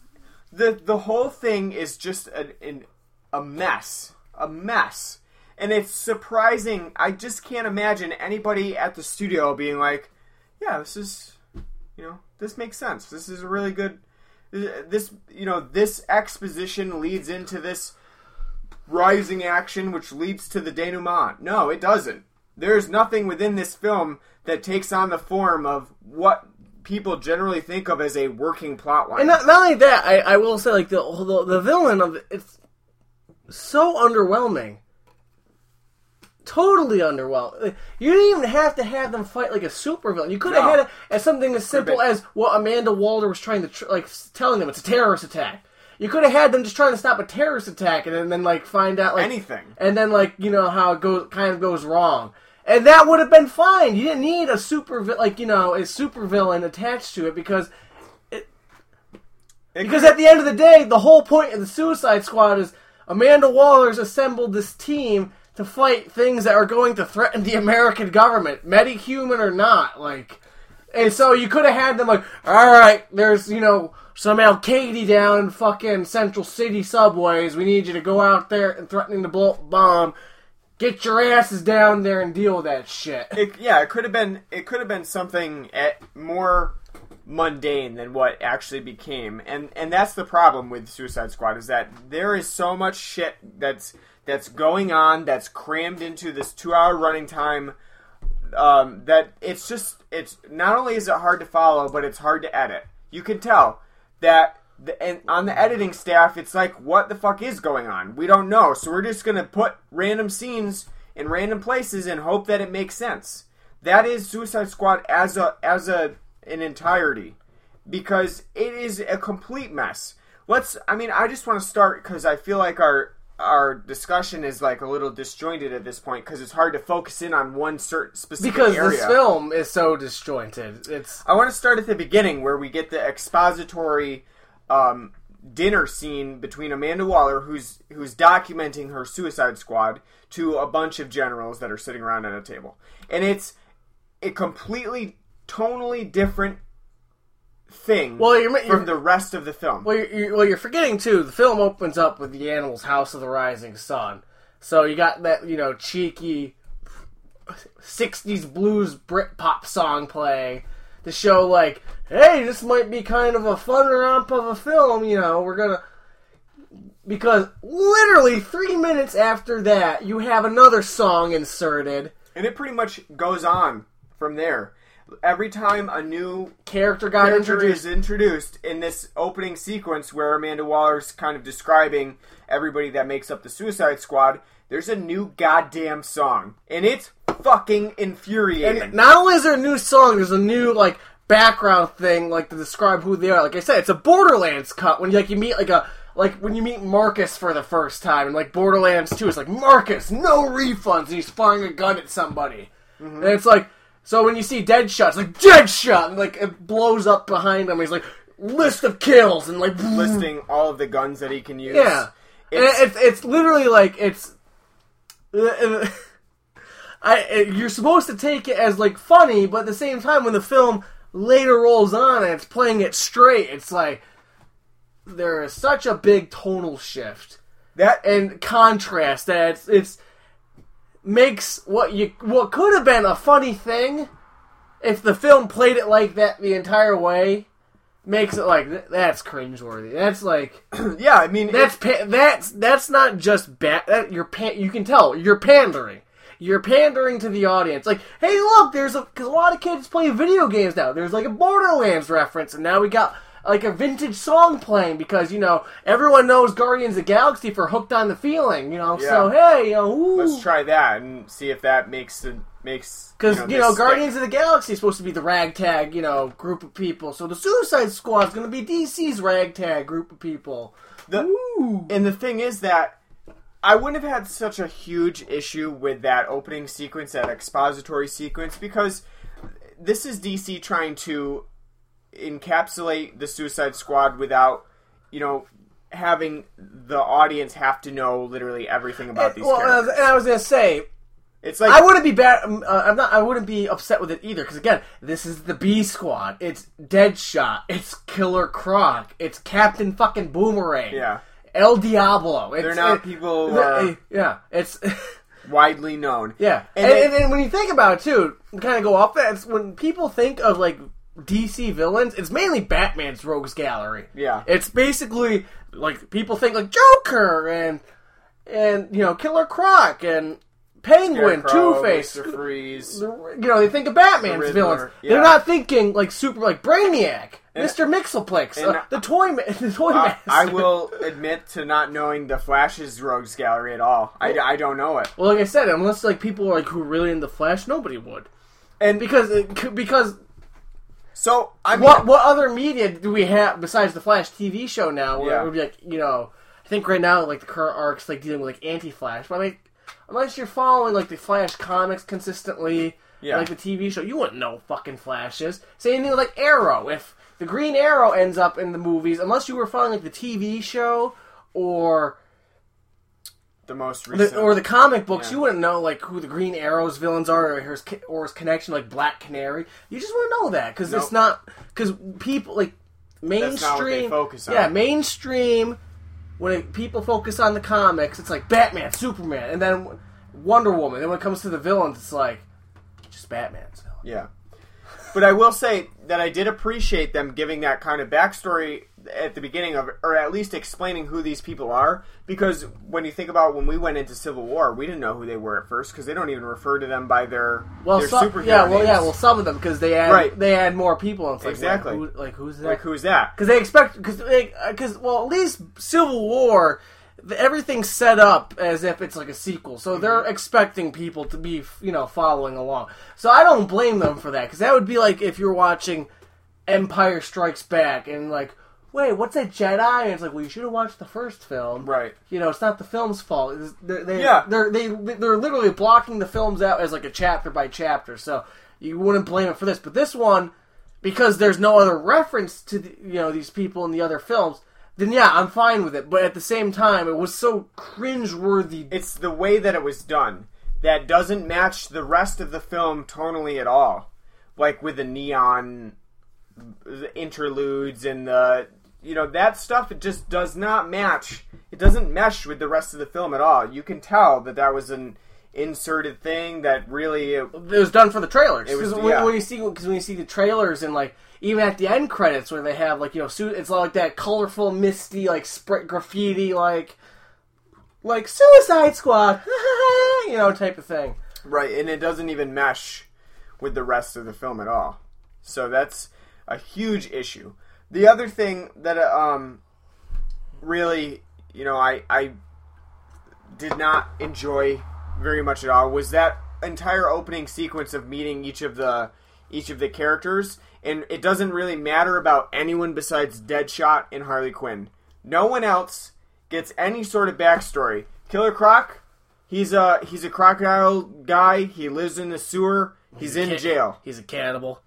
The the whole thing is just a, an, a mess. A mess. And it's surprising. I just can't imagine anybody at the studio being like, yeah, this is, you know, this makes sense. This is a really good, this, you know, this exposition leads into this rising action, which leads to the denouement. No, it doesn't. There's nothing within this film that takes on the form of what people generally think of as a working plot line. And not, not only that, I, I will say, like, the, the the villain of it's so underwhelming. Totally underwhelming. You didn't even have to have them fight like a supervillain. You could have no. had it as something as simple as what Amanda Waller was trying to tr- like telling them it's a terrorist attack. You could have had them just trying to stop a terrorist attack and then, and then like find out like anything, and then like you know how it goes kind of goes wrong. And that would have been fine. You didn't need a super, like, you know, a super villain attached to it because, it, it because could, at the end of the day, the whole point of the Suicide Squad is Amanda Waller's assembled this team to fight things that are going to threaten the American government, metahuman or not, like. And so you could have had them like, all right, there's, you know, some Al-Qaeda down in fucking Central City subways. We need you to go out there and threatening to blow up a bomb. Get your asses down there and deal with that shit. It, yeah, it could have been. It could have been something at, more mundane than what actually became, and and that's the problem with Suicide Squad is that there is so much shit that's that's going on that's crammed into this two-hour running time. Um, that it's just it's not only is it hard to follow, but it's hard to edit. You can tell that. The, and on the editing staff, it's like, what the fuck is going on? We don't know, so we're just going to put random scenes in random places and hope that it makes sense. That is Suicide Squad as a as a an entirety, because it is a complete mess. Let's, I mean, I just want to start because I feel like our our discussion is like a little disjointed at this point because it's hard to focus in on one certain specific because area. Because this film is so disjointed. It's. I want to start at the beginning where we get the expository. Um, dinner scene between Amanda Waller, who's who's documenting her Suicide Squad, to a bunch of generals that are sitting around at a table, and it's a completely, tonally different thing well, you're, you're, from the rest of the film. Well, you're, you're, well, you're forgetting too. The film opens up with the animals' House of the Rising Sun, so you got that you know cheeky sixties blues Britpop song playing. To show, like, hey, this might be kind of a fun romp of a film, you know, we're gonna... Because literally three minutes after that, you have another song inserted. And it pretty much goes on from there. Every time a new character got character introduced. is introduced in this opening sequence where Amanda Waller's kind of describing everybody that makes up the Suicide Squad, there's a new goddamn song. And it's fucking infuriating. And not only is there a new song, there's a new, like, background thing, like, to describe who they are. Like I said, it's a Borderlands cut when, like, you meet, like, a... Like, when you meet Marcus for the first time in, like, Borderlands two, it's like, Marcus, no refunds, and he's firing a gun at somebody. Mm-hmm. And it's like... So when you see Deadshot, it's like, Deadshot! And, like, it blows up behind him, and he's like, list of kills, and, like... Listing all of the guns that he can use. Yeah. It's... And it's, it's literally, like, it's... I, I, you're supposed to take it as, like, funny, but at the same time, when the film later rolls on and it's playing it straight, it's like, there is such a big tonal shift. That and contrast that it's, it's makes what you what could have been a funny thing if the film played it like that the entire way makes it like that's cringeworthy. That's like yeah, I mean that's pa- that's that's not just bad. That, you're pan- you can tell you're pandering. You're pandering to the audience. Like, hey, look, there's a cause a lot of kids play video games now. There's like a Borderlands reference, and now we got like a vintage song playing because, you know, everyone knows Guardians of the Galaxy for Hooked on the Feeling, you know, yeah. So hey, you know, ooh. Let's try that and see if that makes it, makes, because, you know, you know Guardians stick. Of the Galaxy is supposed to be the ragtag, you know, group of people, so the Suicide Squad is going to be D C's ragtag group of people. The, ooh. And the thing is that I wouldn't have had such a huge issue with that opening sequence, that expository sequence, because this is D C trying to encapsulate the Suicide Squad without, you know, having the audience have to know literally everything about and, these well, characters. And I was gonna say, it's like I wouldn't be bad. Uh, I'm not. I wouldn't be upset with it either. Because again, this is the B Squad. It's Deadshot. It's Killer Croc. It's Captain fucking Boomerang. Yeah. El Diablo. It's, They're not it, people. Uh, yeah. It's. Widely known. Yeah. And, and, it, and then when you think about it too, kind of go off that. It's when people think of like D C villains, it's mainly Batman's rogues gallery. Yeah. It's basically, like, people think, like, Joker, and, and you know, Killer Croc, and Penguin, Two-Face. Mister Freeze. You know, they think of Batman's villains. Yeah. They're not thinking, like, super, like, Brainiac, and, Mister Mixelplex, and, uh, the Toy, ma- the toy uh, Master. I will admit to not knowing the Flash's rogues gallery at all. Well, I, I don't know it. Well, like I said, unless, like, people are, like, who are really into Flash, nobody would. And because, it, because... So I mean, what what other media do we have besides the Flash T V show now? Where yeah. it would be like, you know, I think right now like the current arc's like dealing with like anti-Flash, but I mean, unless you're following like the Flash comics consistently, yeah. like the T V show, you wouldn't know fucking Flash is. Same thing with like Arrow. If the Green Arrow ends up in the movies, unless you were following like the T V show or the most recent the, or the comic books, yeah. you wouldn't know like who the Green Arrow's villains are, or his or his connection like Black Canary. You just wouldn't know that because nope. it's not because people like mainstream. That's not what they focus on. Yeah, mainstream. When it, people focus on the comics, it's like Batman, Superman, and then Wonder Woman. Then when it comes to the villains, it's like just Batman's villain. Yeah, but I will say that I did appreciate them giving that kind of backstory at the beginning of, or at least explaining who these people are, because when you think about when we went into Civil War, we didn't know who they were at first, because they don't even refer to them by their, well, their some, superhero yeah, names. Well, yeah, well, some of them, because they add right. they add more people, and it's like, exactly. Who, like, who's that? Like, who's that? Because they expect, because, well, at least Civil War, everything's set up as if it's like a sequel, so they're mm-hmm. expecting people to be, you know, following along. So I don't blame them for that, because that would be like if you're watching Empire Strikes Back, and like, wait, what's a Jedi? And it's like, well, you should have watched the first film. Right. You know, it's not the film's fault. They're, they, yeah. They're, they, they're literally blocking the films out as, like, a chapter by chapter, so you wouldn't blame it for this. But this one, because there's no other reference to, the, you know, these people in the other films, then, yeah, I'm fine with it. But at the same time, it was so cringeworthy. It's the way that it was done that doesn't match the rest of the film tonally at all. Like, with the neon interludes and the... You know, that stuff, it just does not match. It doesn't mesh with the rest of the film at all. You can tell that that was an inserted thing that really... It, it was done for the trailers. It was, when, yeah. when you see, because when you see the trailers and, like, even at the end credits where they have, like, you know, it's like that colorful, misty, like, graffiti, like, like, Suicide Squad, you know, type of thing. Right, and it doesn't even mesh with the rest of the film at all. So that's a huge issue. The other thing that um, really, you know, I, I did not enjoy very much at all was that entire opening sequence of meeting each of the each of the characters, and it doesn't really matter about anyone besides Deadshot and Harley Quinn. No one else gets any sort of backstory. Killer Croc, he's a he's a crocodile guy. He lives in the sewer. He's, he's in ca- jail. He's a cannibal.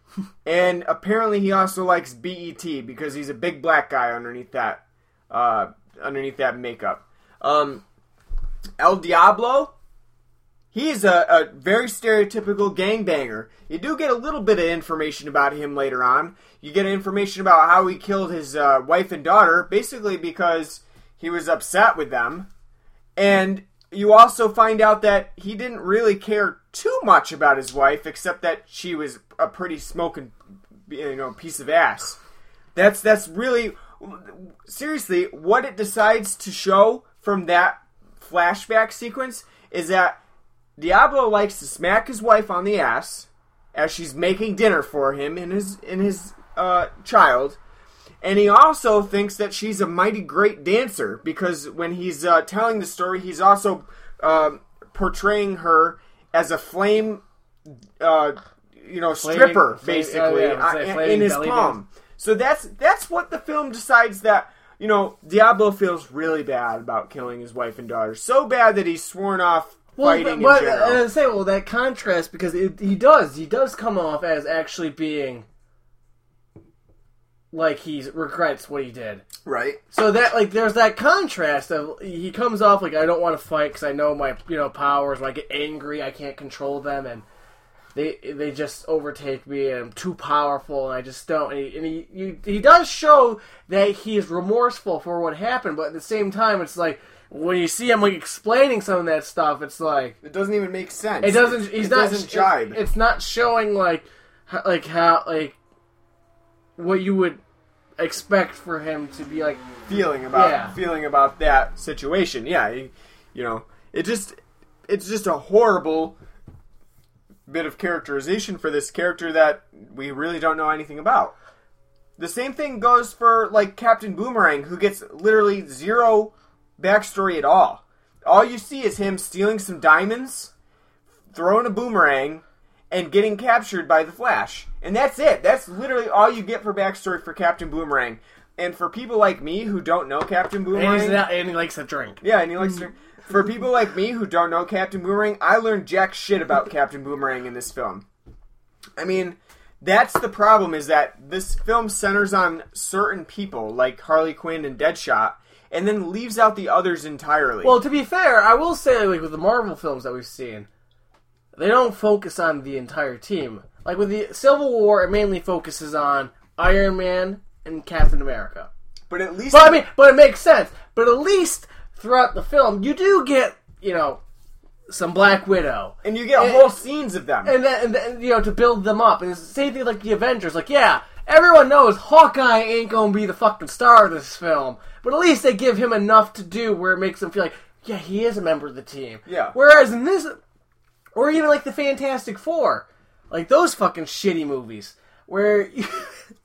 And apparently he also likes B E T because he's a big black guy underneath that uh, underneath that makeup. Um, El Diablo, He is a, a very stereotypical gangbanger. You do get a little bit of information about him later on. You get information about how he killed his uh, wife and daughter, basically because he was upset with them. And you also find out that he didn't really care too much about his wife, except that she was a pretty smoking, you know, piece of ass. That's that's really, seriously, what it decides to show from that flashback sequence is that Diablo likes to smack his wife on the ass as she's making dinner for him and his and his uh, child, and he also thinks that she's a mighty great dancer because when he's uh, telling the story, he's also uh, portraying her as a flame, uh, you know, flaming, stripper flame, basically oh, yeah, uh, in his palm. Dance. So that's that's what the film decides that. You know, Diablo feels really bad about killing his wife and daughter. So bad that he's sworn off well, fighting but, in general. But, and I say, well, that contrast, because it, he does. He does come off as actually being like he regrets what he did. Right. So that, like, there's that contrast of he comes off like, I don't want to fight because I know my, you know, powers. When I get angry, I can't control them, and they they just overtake me, and I'm too powerful, and I just don't. And he and he, you, he does show that he is remorseful for what happened, but at the same time, it's like when you see him like explaining some of that stuff, it's like it doesn't even make sense. It doesn't. He's it not, doesn't jibe. It, it's not showing like like how like what you would expect for him to be like feeling about yeah. feeling about that situation. Yeah, he, you know, it just it's just a horrible bit of characterization for this character that we really don't know anything about. The same thing goes for, like, Captain Boomerang, who gets literally zero backstory at all. All you see is him stealing some diamonds, throwing a boomerang, and getting captured by the Flash. And that's it. That's literally all you get for backstory for Captain Boomerang. And for people like me who don't know Captain Boomerang... And, not, and he likes to drink. Yeah, and he likes to drink. For people like me who don't know Captain Boomerang, I learned jack shit about Captain Boomerang in this film. I mean, that's the problem, is that this film centers on certain people, like Harley Quinn and Deadshot, and then leaves out the others entirely. Well, to be fair, I will say, like, with the Marvel films that we've seen, they don't focus on the entire team. Like, with the Civil War, it mainly focuses on Iron Man and Captain America. But at least... But, I mean, but it makes sense. But at least... Throughout the film, you do get, you know, some Black Widow. And you get and, whole scenes of them. And then, and then, you know, to build them up. And it's the same thing like the Avengers. Like, yeah, everyone knows Hawkeye ain't gonna be the fucking star of this film. But at least they give him enough to do where it makes them feel like, yeah, he is a member of the team. Yeah. Whereas in this, or even like the Fantastic Four. Like, those fucking shitty movies. Where...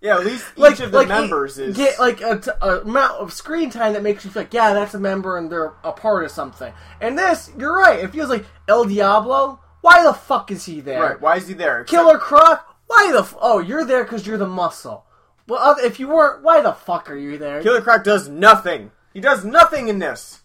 Yeah, at least each like, of the like members is... Get, like, a, t- a amount of screen time that makes you feel like, yeah, that's a member and they're a part of something. And this, you're right, it feels like El Diablo, why the fuck is he there? Right, why is he there? Killer Croc, why the... F- oh, you're there because you're the muscle. Well, other, if you weren't, why the fuck are you there? Killer Croc does nothing. He does nothing in this.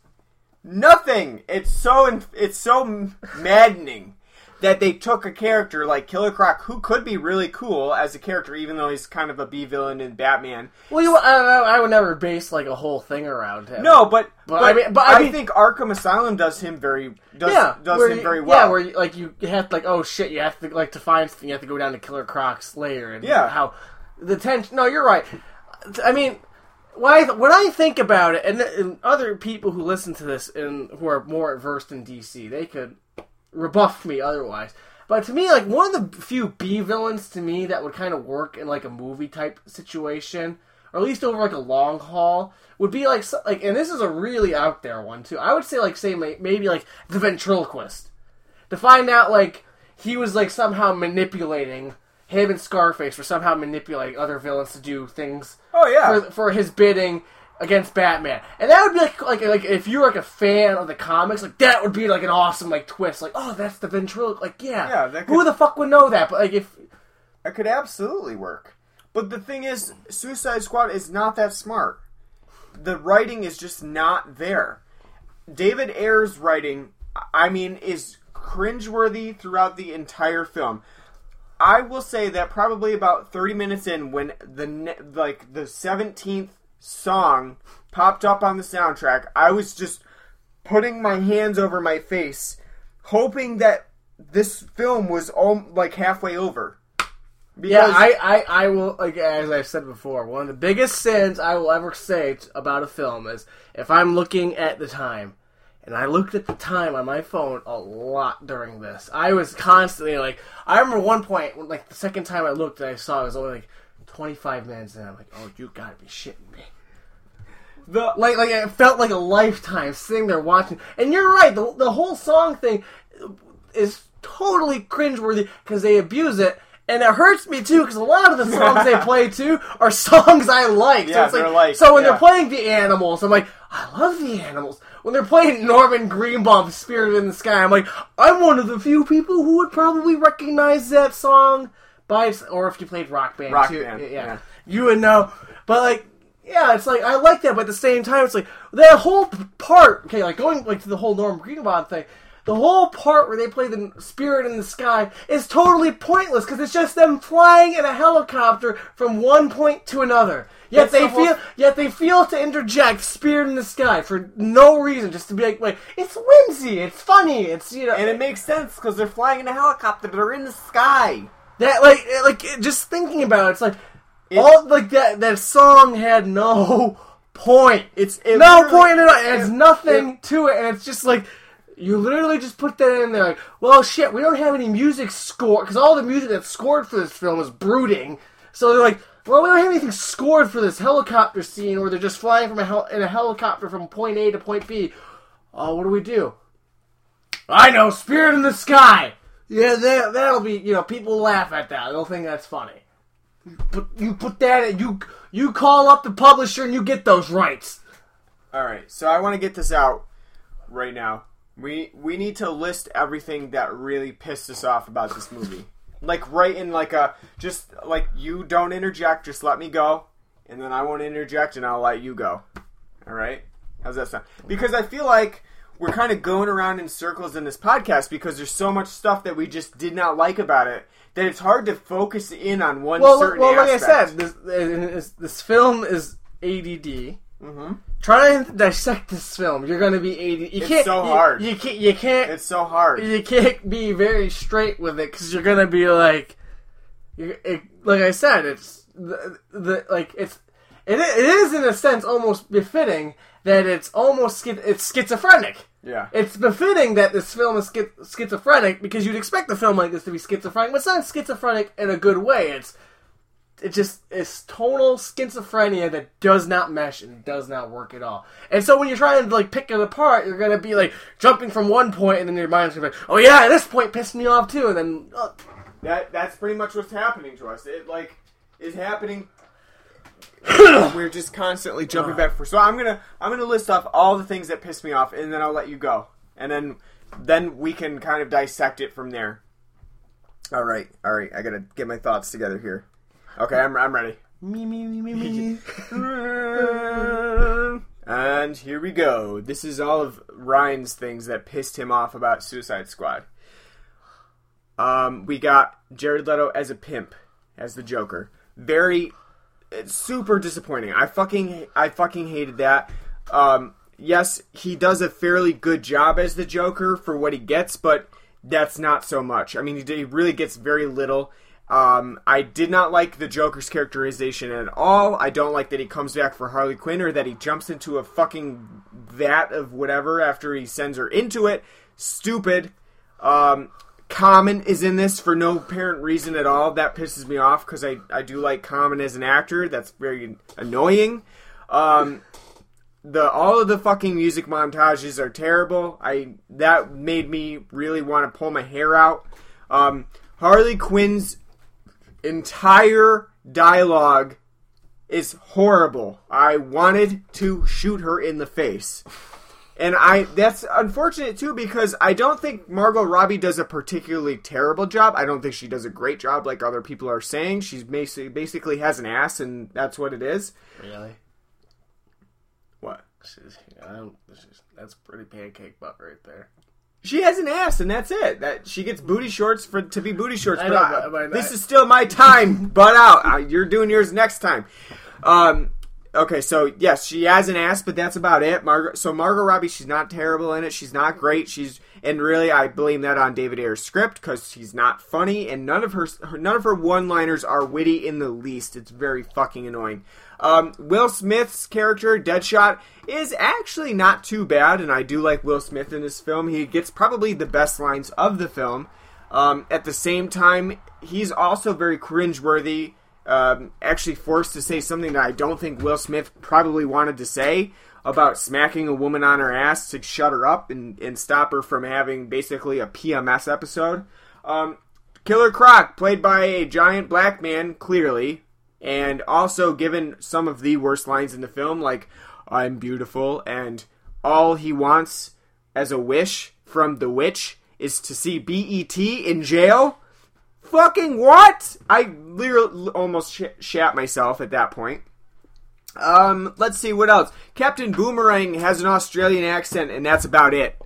Nothing. It's so in- It's so maddening. That they took a character like Killer Croc, who could be really cool as a character, even though he's kind of a B villain in Batman. Well, you, I, I would never base like a whole thing around him. No, but but, but I mean, but I, I mean, think Arkham Asylum does him very does yeah, does him you, very well. Yeah, where you, like you have to, like oh shit, you have to like to find something, you have to go down to Killer Croc's lair and yeah. how the tension. No, you're right. I mean, why when, when I think about it, and, and other people who listen to this and who are more versed in D C, they could rebuffed me otherwise. But to me, like, one of the few B villains to me that would kind of work in, like, a movie-type situation, or at least over, like, a long haul, would be, like, like, and this is a really out there one, too. I would say, like, say, maybe, like, the ventriloquist. To find out, like, he was, like, somehow manipulating him and Scarface for somehow manipulating other villains to do things oh, yeah. for, for his bidding against Batman. And that would be like, like, like if you were like a fan of the comics, like that would be like an awesome like twist. Like, oh, that's the ventriloquist. Like, yeah, yeah that could, who the fuck would know that? But like, if that could absolutely work. But the thing is, Suicide Squad is not that smart. The writing is just not there. David Ayer's writing, I mean, is cringeworthy throughout the entire film. I will say that probably about thirty minutes in, when the like the seventeenth. Song popped up on the soundtrack, I was just putting my hands over my face hoping that this film was all, like, halfway over. Because yeah, I, I, I will, like, as I've said before, one of the biggest sins I will ever say t- about a film is if I'm looking at the time, and I looked at the time on my phone a lot during this. I was constantly, like, I remember one point, when, like, the second time I looked and I saw it was only, like, twenty-five minutes in, I'm like, oh, you gotta be shitting me. The, like, like it felt like a lifetime sitting there watching. And you're right, the, the whole song thing is totally cringeworthy because they abuse it. And it hurts me, too, because a lot of the songs they play, too, are songs I like. Yeah, so it's like, like so when yeah. they're playing The Animals, I'm like, I love The Animals. When they're playing Norman Greenbaum's Spirit in the Sky, I'm like, I'm one of the few people who would probably recognize that song. By, or if you played Rock Band, Rock too. Band. Yeah, yeah. You would know. But, like, yeah, it's like, I like that, but at the same time, it's like, that whole part, okay, like, going like to the whole Norman Greenbaum thing, the whole part where they play the Spirit in the Sky is totally pointless because it's just them flying in a helicopter from one point to another. Yet That's they the whole... feel, yet they feel to interject Spirit in the Sky for no reason, just to be like, like it's whimsy, it's funny, it's you know, and it makes sense because they're flying in a helicopter, they're in the sky. That like like just thinking about it, it's like it, all like that that song had no point. It's it no point at all. It has nothing it, to it, and it's just like. You literally just put that in there like, well, shit, we don't have any music score, because all the music that's scored for this film is brooding. So they're like, well, we don't have anything scored for this helicopter scene where they're just flying from a hel- in a helicopter from point A to point B. Oh, uh, what do we do? I know, Spirit in the Sky! Yeah, that, that'll be, you know, people laugh at that. They'll think that's funny. But you put that in, you, you call up the publisher and you get those rights. Alright, so I want to get this out right now. We we need to list everything that really pissed us off about this movie. Like, right in, like, a... Just, like, you don't interject, just let me go. And then I won't interject, and I'll let you go. Alright? How's that sound? Because I feel like we're kind of going around in circles in this podcast because there's so much stuff that we just did not like about it that it's hard to focus in on one well, certain well, aspect. Well, like I said, this, this film is A D D. Mm-hmm. Try and dissect this film. You're gonna be eighty. You it's can't, so hard. You, you can't. You can't. It's so hard. You can't be very straight with it because you're gonna be like, you're, it, like I said, it's the, the like it's it, it is in a sense almost befitting that it's almost it's schizophrenic. Yeah, it's befitting that this film is schizophrenic because you'd expect a film like this to be schizophrenic, but it's not schizophrenic in a good way. It's It just it's tonal schizophrenia that does not mesh and does not work at all. And so when you're trying to like pick it apart, you're gonna be like jumping from one point, and then your mind's gonna be like, oh yeah, this point pissed me off too, and then oh. that that's pretty much what's happening to us. It like is happening. We're just constantly jumping back for. So I'm gonna I'm gonna list off all the things that pissed me off, and then I'll let you go, and then then we can kind of dissect it from there. All right, all right, I gotta get my thoughts together here. Okay, I'm I'm ready. Me, me, me, me, me. And here we go. This is all of Ryan's things that pissed him off about Suicide Squad. Um, we got Jared Leto as a pimp, as the Joker. Very, it's super disappointing. I fucking I fucking hated that. Um, yes, he does a fairly good job as the Joker for what he gets, but that's not so much. I mean, he, he really gets very little. Um, I did not like the Joker's characterization at all. I don't like that he comes back for Harley Quinn or that he jumps into a fucking vat of whatever after he sends her into it. Stupid. Um, Common is in this for no apparent reason at all. That pisses me off because I, I do like Common as an actor. That's very annoying. Um, the all of the fucking music montages are terrible. I that made me really want to pull my hair out. Um, Harley Quinn's entire dialogue is horrible. I wanted to shoot her in the face. And I that's unfortunate, too, because I don't think Margot Robbie does a particularly terrible job. I don't think she does a great job like other people are saying. She basically has an ass, and that's what it is. Really? What? She's, I don't, she's, that's pretty pancake butt right there. She has an ass, and that's it. That she gets booty shorts for to be booty shorts. But I, I, this is still my time. Butt out. I, you're doing yours next time. Um, Okay, so yes, she has an ass, but that's about it. Margo, so Margot Robbie, she's not terrible in it. She's not great. She's and really, I blame that on David Ayer's script because she's not funny, and none of her, her none of her one-liners are witty in the least. It's very fucking annoying. Um, Will Smith's character, Deadshot, is actually not too bad, and I do like Will Smith in this film. He gets probably the best lines of the film. Um, at the same time, he's also very cringeworthy. Um, actually forced to say something that I don't think Will Smith probably wanted to say about smacking a woman on her ass to shut her up and, and stop her from having basically a P M S episode. Um, Killer Croc, played by a giant black man, clearly, and also given some of the worst lines in the film, like, I'm beautiful, and all he wants as a wish from the witch is to see B E T in jail. Fucking what? I literally almost sh- shat myself at that point. Um, let's see, what else? Captain Boomerang has an Australian accent, and that's about it.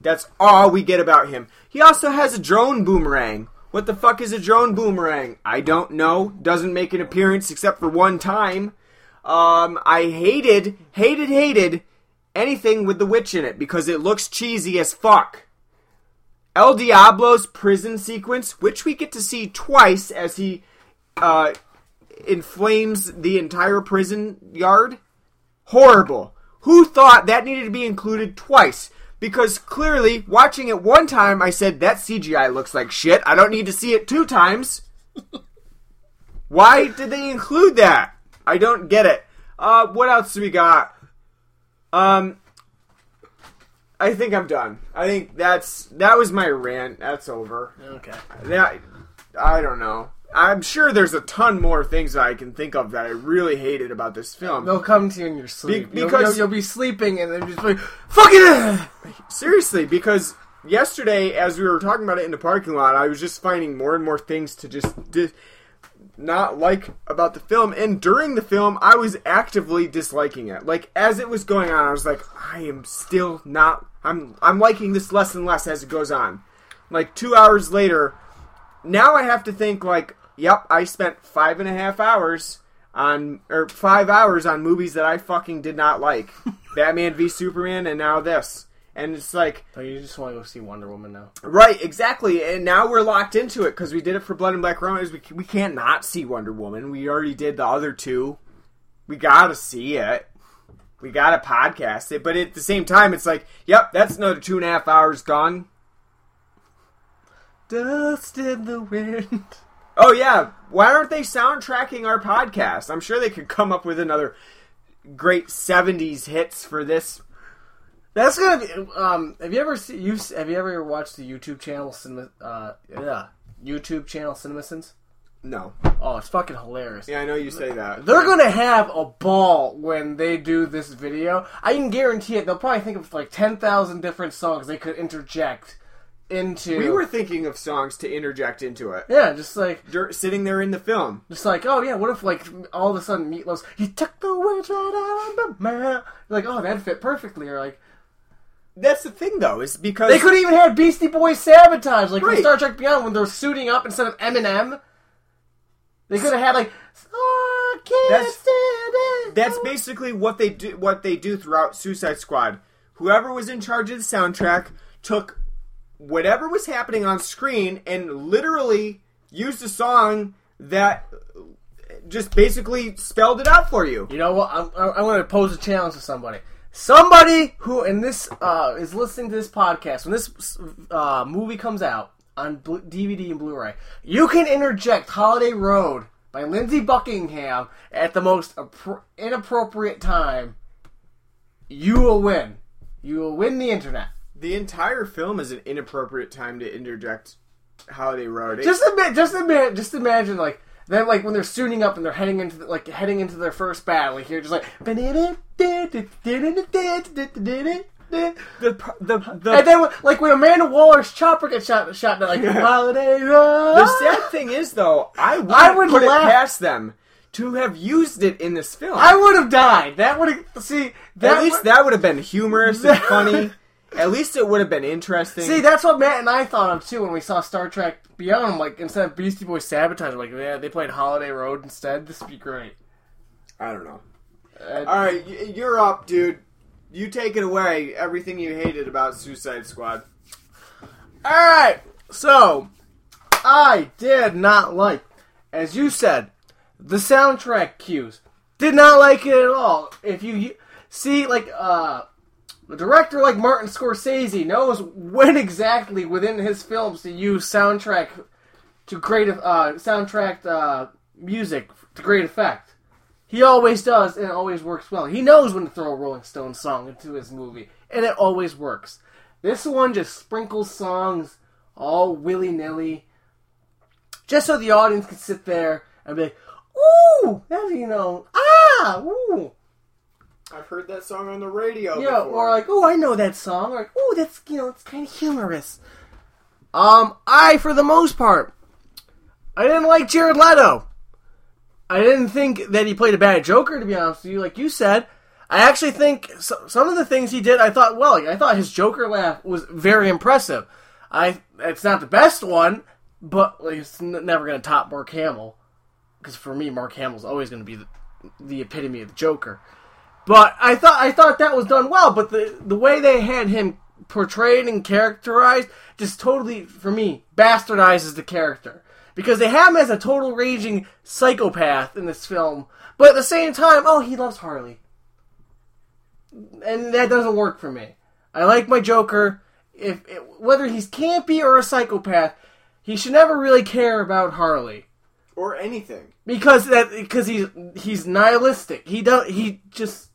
That's all we get about him. He also has a drone boomerang. What the fuck is a drone boomerang? I don't know. Doesn't make an appearance except for one time. Um, I hated, hated, hated anything with the witch in it, because it looks cheesy as fuck. El Diablo's prison sequence, which we get to see twice as he uh, inflames the entire prison yard. Horrible. Who thought that needed to be included twice? Because clearly, watching it one time, I said, that C G I looks like shit. I don't need to see it two times. Why did they include that? I don't get it. Uh, what else do we got? Um... I think I'm done. I think that's that was my rant. That's over. Okay. That, I don't know. I'm sure there's a ton more things that I can think of that I really hated about this film. They'll come to you in your sleep. Be- because you'll, you'll, you'll be sleeping and then just like, fuck it! Seriously, because yesterday, as we were talking about it in the parking lot, I was just finding more and more things to just di- not like about the film. And during the film, I was actively disliking it. Like, as it was going on, I was like, I am still not... I'm I'm liking this less and less as it goes on. Like, two hours later, now I have to think, like, yep, I spent five and a half hours on, or five hours on movies that I fucking did not like. Batman v Superman, and now this. And it's like... Oh, you just want to go see Wonder Woman now. Right, exactly. And now we're locked into it, because we did it for Blood and Black Rum. We, we can't not see Wonder Woman. We already did the other two. We gotta see it. We gotta podcast it, but at the same time, it's like, yep, that's another two and a half hours gone. Dust in the wind. Oh yeah, why aren't they soundtracking our podcast? I'm sure they could come up with another great seventies hits for this. That's gonna be. Um, have you ever see, you have you ever watched the YouTube channel Cinema? Uh, yeah, YouTube channel CinemaSins. No. Oh, it's fucking hilarious. Yeah, I know you say that. They're going to have a ball when they do this video. I can guarantee it. They'll probably think of like ten thousand different songs they could interject into. We were thinking of songs to interject into it. Yeah, just like... Dur- sitting there in the film. Just like, oh yeah, what if like all of a sudden Meatloaf's, he took the words right out of my mouth. Like, oh, that'd fit perfectly. Or like... That's the thing, though, is because... They could even have Beastie Boys sabotage, like right. From Star Trek Beyond, when they're suiting up instead of Eminem. They could have had like, oh, can't that's, stand it. That's basically what they do. What they do throughout Suicide Squad. Whoever was in charge of the soundtrack took whatever was happening on screen and literally used a song that just basically spelled it out for you. You know what? I'm, I'm going to pose a challenge to somebody. Somebody who in this uh, is listening to this podcast when this uh, movie comes out. On D V D and Blu-ray. You can interject Holiday Road by Lindsey Buckingham at the most inappropriate time. You will win. You will win the internet. The entire film is an inappropriate time to interject Holiday Road. Just admit, just admit, just imagine like then like when they're suiting up and they're heading into the, like heading into their first battle. Like you're just like The, the, the, and then, like, when Amanda Waller's chopper gets shot, shot they're like, Holiday Road. The sad thing is, though, I wouldn't I would put laugh. it past them to have used it in this film. I would have died. That would have, see... That At least would, that would have been humorous and funny. At least it would have been interesting. See, that's what Matt and I thought of, too, when we saw Star Trek Beyond. Like, instead of Beastie Boys Sabotage, like, yeah, they played Holiday Road instead. This would be great. I don't know. Uh, All right, you're up, dude. You take it away, everything you hated about Suicide Squad. All right, so I did not like, as you said, the soundtrack cues. Did not like it at all. If you see, like, uh, a director like Martin Scorsese knows when exactly within his films to use soundtrack to create uh, soundtrack uh, music to great effect. He always does, and it always works well. He knows when to throw a Rolling Stones song into his movie, and it always works. This one just sprinkles songs all willy-nilly, just so the audience can sit there and be like, ooh, that, you know, ah, ooh. I've heard that song on the radio yeah, before. Or like, ooh, I know that song. Or like, ooh, that's, you know, it's kind of humorous. Um, I, for the most part, I didn't like Jared Leto. I didn't think that he played a bad Joker, to be honest with you. Like you said, I actually think so, some of the things he did, I thought, well, like, I thought his Joker laugh was very impressive. I It's not the best one, but like, it's n- never going to top Mark Hamill. Because for me, Mark Hamill's always going to be the, the epitome of the Joker. But I thought I thought that was done well, but the, the way they had him portrayed and characterized just totally, for me, bastardizes the character. Because they have him as a total raging psychopath in this film. But at the same time, oh, he loves Harley. And that doesn't work for me. I like my Joker. If it, whether he's campy or a psychopath, he should never really care about Harley. Or anything. Because that because he's, he's nihilistic. He does, he just...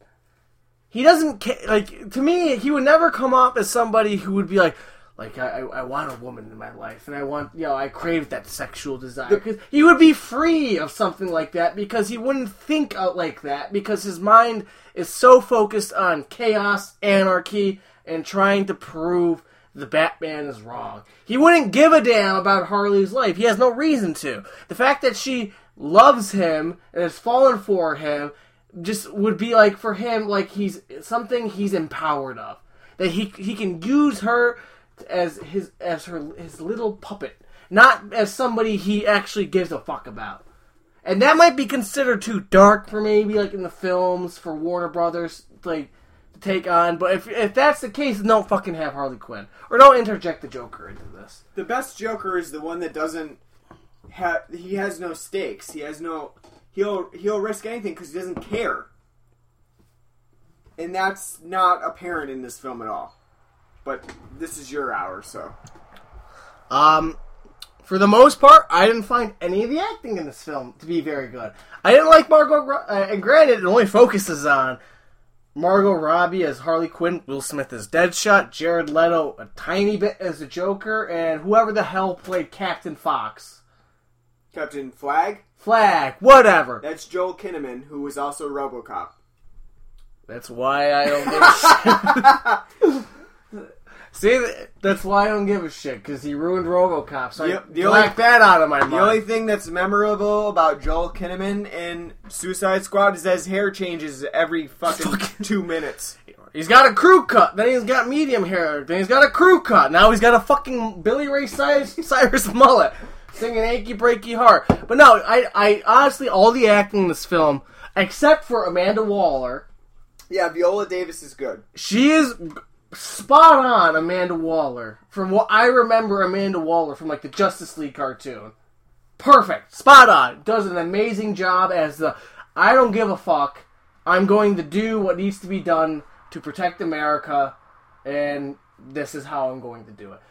He doesn't... Like, to me, he would never come off as somebody who would be like... Like, I, I want a woman in my life, and I want, you know, I crave that sexual desire. Because he would be free of something like that, because he wouldn't think like that, because his mind is so focused on chaos, anarchy, and trying to prove the Batman is wrong. He wouldn't give a damn about Harley's life. He has no reason to. The fact that she loves him and has fallen for him just would be, like, for him, like, he's something he's empowered of. That he he can use her... as his as her his little puppet, not as somebody he actually gives a fuck about. And that might be considered too dark for maybe like in the films for Warner Brothers like to take on, but if if that's the case, don't fucking have Harley Quinn or don't interject the Joker into this. The best Joker is the one that doesn't have he has no stakes. He has no he'll he'll risk anything cuz he doesn't care. And that's not apparent in this film at all. But this is your hour, so. Um, for the most part, I didn't find any of the acting in this film to be very good. I didn't like Margot Robbie, uh, and granted, it only focuses on Margot Robbie as Harley Quinn, Will Smith as Deadshot, Jared Leto a tiny bit as the Joker, and whoever the hell played Captain Fox. Captain Flag? Flag, whatever. That's Joel Kinnaman, who was also RoboCop. That's why I don't give a shit. See, that's why I don't give a shit, because he ruined RoboCop, so yep, I blacked that out of my mind. The only thing that's memorable about Joel Kinnaman in Suicide Squad is that his hair changes every fucking two minutes. He's got a crew cut, then he's got medium hair, then he's got a crew cut, now he's got a fucking Billy Ray Cyrus mullet, singing Achy Breaky Heart. But no, I, I honestly, all the acting in this film, except for Amanda Waller. Yeah, Viola Davis is good. She is... spot on Amanda Waller from what I remember Amanda Waller from like the Justice League cartoon. Perfect. Spot on. Does an amazing job as the I don't give a fuck. I'm going to do what needs to be done to protect America and this is how I'm going to do it.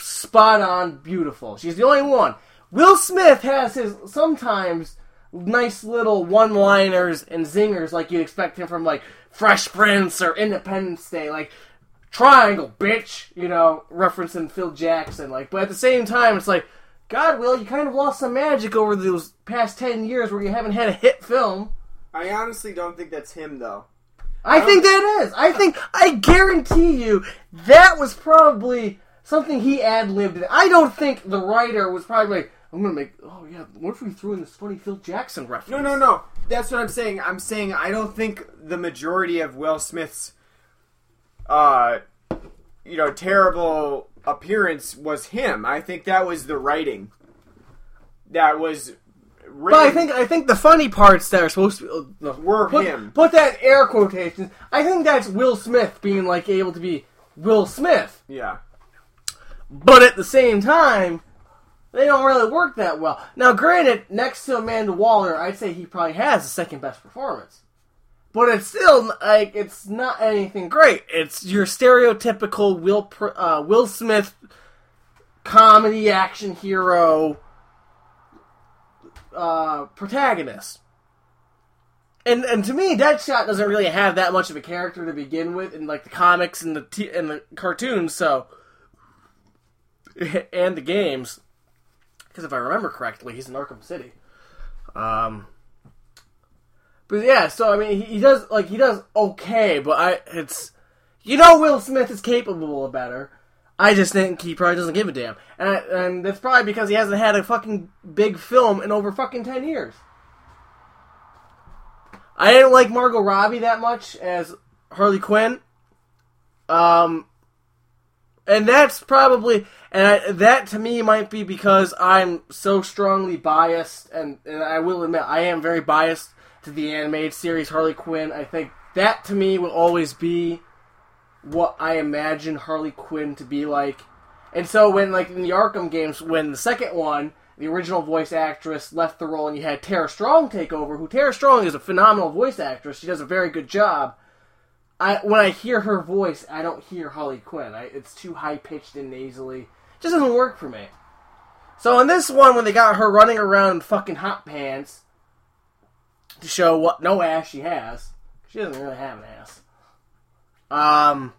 Spot on. Beautiful. She's the only one. Will Smith has his sometimes nice little one-liners and zingers like you'd expect him from like Fresh Prince or Independence Day. Like triangle, bitch, you know, referencing Phil Jackson, like, but at the same time, it's like, God, Will, you kind of lost some magic over those past ten years where you haven't had a hit film. I honestly don't think that's him, though. I, I think that is. I think, I guarantee you, that was probably something he ad-libbed. I don't think the writer was probably like, I'm gonna make, oh yeah, what if we threw in this funny Phil Jackson reference? No, no, no, that's what I'm saying. I'm saying I don't think the majority of Will Smith's Uh, you know, terrible appearance was him. I think that was the writing. That was Written. But I think I think the funny parts that are supposed to be, uh, were put, him. Put that air quotations. I think that's Will Smith being like able to be Will Smith. Yeah. But at the same time, they don't really work that well. Now, granted, next to Amanda Waller, I'd say he probably has the second best performance. But it's still like it's not anything great. It's your stereotypical Will uh, Will Smith comedy action hero. Uh, protagonist. And and to me, Deadshot doesn't really have that much of a character to begin with in like the comics and the t- and the cartoons, so and the games. Because if I remember correctly, he's in Arkham City. Um, but yeah, so I mean, he, he does like he does okay, but I it's you know Will Smith is capable of better. I just think he probably doesn't give a damn. And, I, and that's probably because he hasn't had a fucking big film in over fucking ten years. I didn't like Margot Robbie that much as Harley Quinn. Um, and that's probably... And I, that to me might be because I'm so strongly biased. And, and I will admit, I am very biased to the animated series Harley Quinn. I think that to me will always be... what I imagine Harley Quinn to be like. And so when, like, in the Arkham games, when the second one, the original voice actress left the role and you had Tara Strong take over, who Tara Strong is a phenomenal voice actress, she does a very good job. I When I hear her voice, I don't hear Harley Quinn. I, it's too high-pitched and nasally. It just doesn't work for me. So in this one, when they got her running around in fucking hot pants to show what no ass she has, she doesn't really have an ass. Um,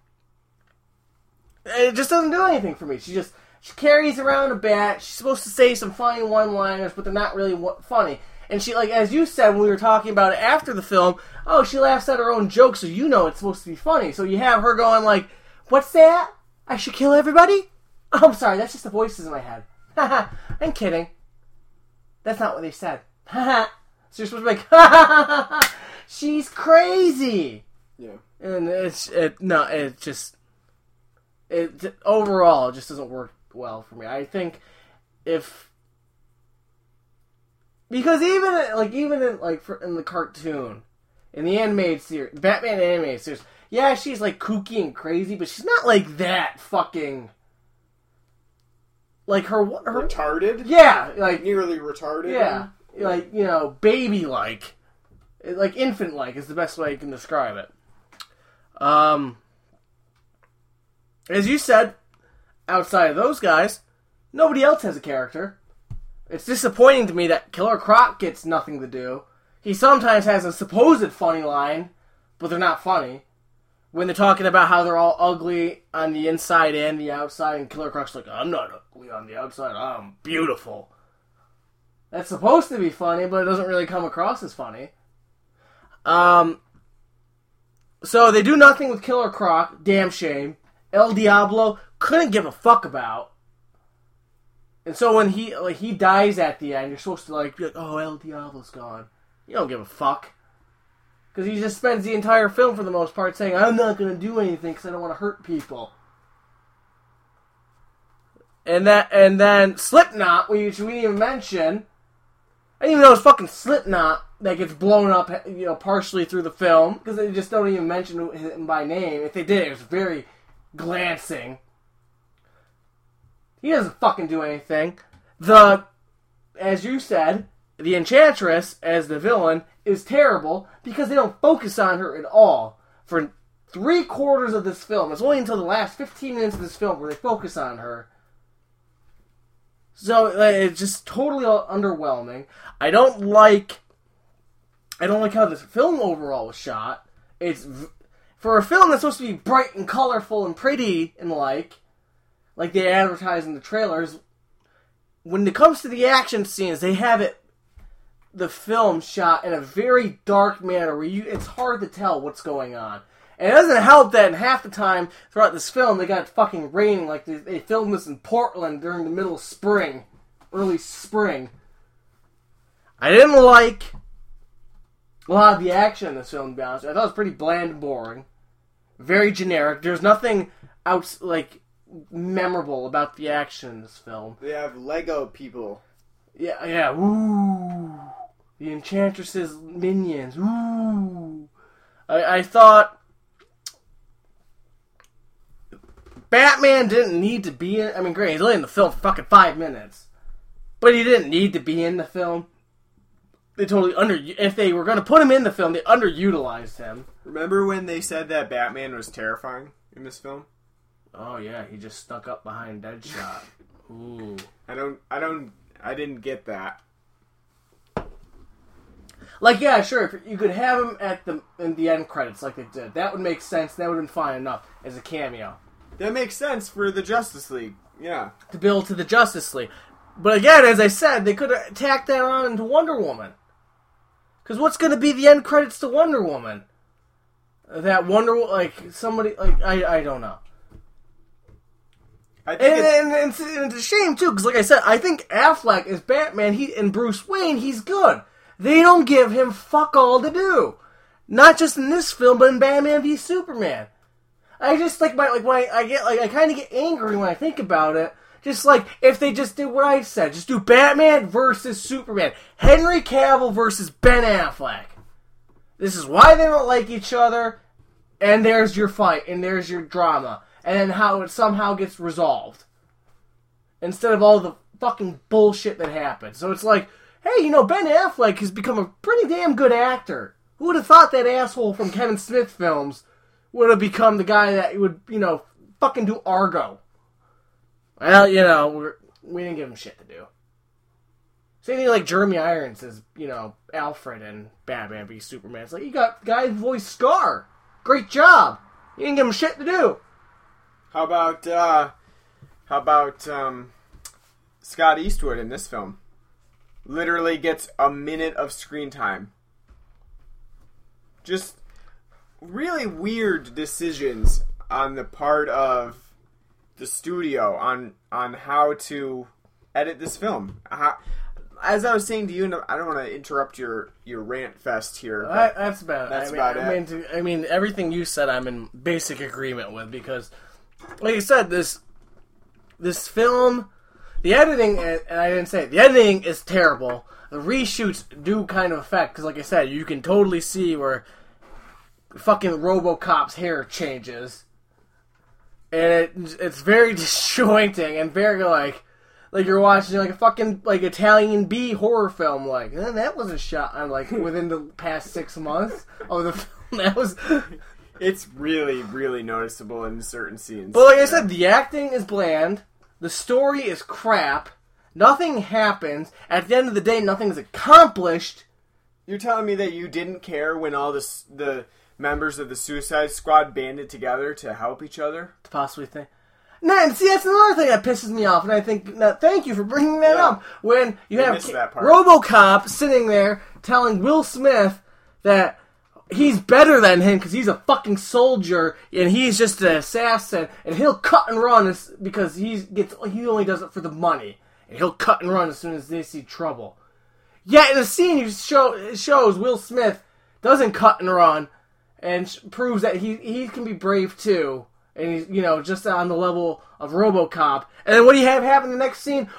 it just doesn't do anything for me. She just, she carries around a bat, she's supposed to say some funny one-liners, but they're not really funny. And she, like, as you said when we were talking about it after the film, oh, she laughs at her own jokes, so you know it's supposed to be funny. So you have her going like, what's that? I should kill everybody? Oh, I'm sorry, that's just the voices in my head. Haha, I'm kidding. That's not what they said. Haha. So you're supposed to be like, ha ha ha ha, she's crazy! Yeah. And it's, it, no, it just, it, overall, it just doesn't work well for me. I think if, because even, like, even in, like, for, in the cartoon, in the animated series, Batman animated series, yeah, she's, like, kooky and crazy, but she's not, like, that fucking, like, her, her. Retarded? Yeah, like. Nearly retarded? Yeah, like, you know, baby-like, like, infant-like is the best way I can describe it. Um, as you said, outside of those guys, nobody else has a character. It's disappointing to me that Killer Croc gets nothing to do. He sometimes has a supposed funny line, but they're not funny. When they're talking about how they're all ugly on the inside and the outside, and Killer Croc's like, I'm not ugly on the outside, I'm beautiful. That's supposed to be funny, but it doesn't really come across as funny. Um... So they do nothing with Killer Croc, damn shame. El Diablo couldn't give a fuck about. And so when he like he dies at the end, you're supposed to like be like, oh, El Diablo's gone. You don't give a fuck. Because he just spends the entire film for the most part saying, I'm not going to do anything because I don't want to hurt people. And that and then Slipknot, which we didn't even mention. I didn't even know it's fucking Slipknot that gets blown up, you know, partially through the film because they just don't even mention him by name. If they did, it was very glancing. He doesn't fucking do anything. The, as you said, the Enchantress as the villain is terrible because they don't focus on her at all for three quarters of this film. It's only until the last fifteen minutes of this film where they focus on her. So it's just totally underwhelming. I don't like. I don't like how this film overall was shot. It's for a film that's supposed to be bright and colorful and pretty and like, like they advertise in the trailers. When it comes to the action scenes, they have it, the film shot in a very dark manner where you, it's hard to tell what's going on. And it doesn't help that in half the time throughout this film they got fucking raining. Like they, they filmed this in Portland during the middle of spring, early spring. I didn't like. A lot of the action in this film, to be honest, I thought it was pretty bland and boring. Very generic. There's nothing out, like memorable about the action in this film. They have Lego people. Yeah, yeah. Ooh, the Enchantress's minions. Ooh, I, I thought Batman didn't need to be in. I mean, great, he's only in the film for fucking five minutes, but he didn't need to be in the film. They totally under. If they were going to put him in the film, they underutilized him. Remember when they said that Batman was terrifying in this film? Oh yeah, he just stuck up behind Deadshot. Ooh, I don't, I don't, I didn't get that. Like, yeah, sure, if you could have him at the in the end credits, like they did. That would make sense. That would have been fine enough as a cameo. That makes sense for the Justice League. Yeah, to build to the Justice League. But again, as I said, they could have tacked that on into Wonder Woman. Because what's going to be the end credits to Wonder Woman? That Wonder, like somebody, like I, I don't know. I think and, and, and, it's, and it's a shame, too, because like I said, I think Affleck is Batman, he and Bruce Wayne, he's good. They don't give him fuck all to do. Not just in this film, but in Batman v Superman. I just, like, my like when I, I get, like, I kind of get angry when I think about it. Just like, if they just did what I said, just do Batman versus Superman. Henry Cavill versus Ben Affleck. This is why they don't like each other, and there's your fight, and there's your drama. And how it somehow gets resolved. Instead of all the fucking bullshit that happened. So it's like, hey, you know, Ben Affleck has become a pretty damn good actor. Who would have thought that asshole from Kevin Smith films would have become the guy that would, you know, fucking do Argo? Well, you know, we're, we didn't give him shit to do. Same thing like Jeremy Irons as, you know, Alfred in Batman v Superman. It's like, you got the guy who voiced Scar. Great job. You didn't give him shit to do. How about, uh, how about, um, Scott Eastwood in this film? Literally gets a minute of screen time. Just really weird decisions on the part of the studio on, on how to edit this film. How, as I was saying to you, and I don't want to interrupt your, your rant fest here. I, that's about it. That's I mean, about I mean, it. To, I mean, everything you said I'm in basic agreement with because... Like I said, this this film, the editing, and I didn't say it, the editing is terrible. The reshoots do kind of affect, because like I said, you can totally see where fucking RoboCop's hair changes. And it, it's very disjointing and very like, like you're watching like a fucking like Italian B horror film. Like, eh, that wasn't shot on like within the past six months of the film. That was... It's really, really noticeable in certain scenes. But like I said, the acting is bland. The story is crap. Nothing happens. At the end of the day, nothing's accomplished. You're telling me that you didn't care when all the the members of the Suicide Squad banded together to help each other? To possibly think. No, and see, that's another thing that pisses me off. And I think, now, thank you for bringing that yeah. up. When you I have RoboCop sitting there telling Will Smith that... He's better than him because he's a fucking soldier and he's just an assassin and he'll cut and run because he gets he only does it for the money and he'll cut and run as soon as they see trouble. Yet in the scene, you show it shows Will Smith doesn't cut and run and proves that he he can be brave too and he's you know just on the level of RoboCop. And then what do you have happen in the next scene?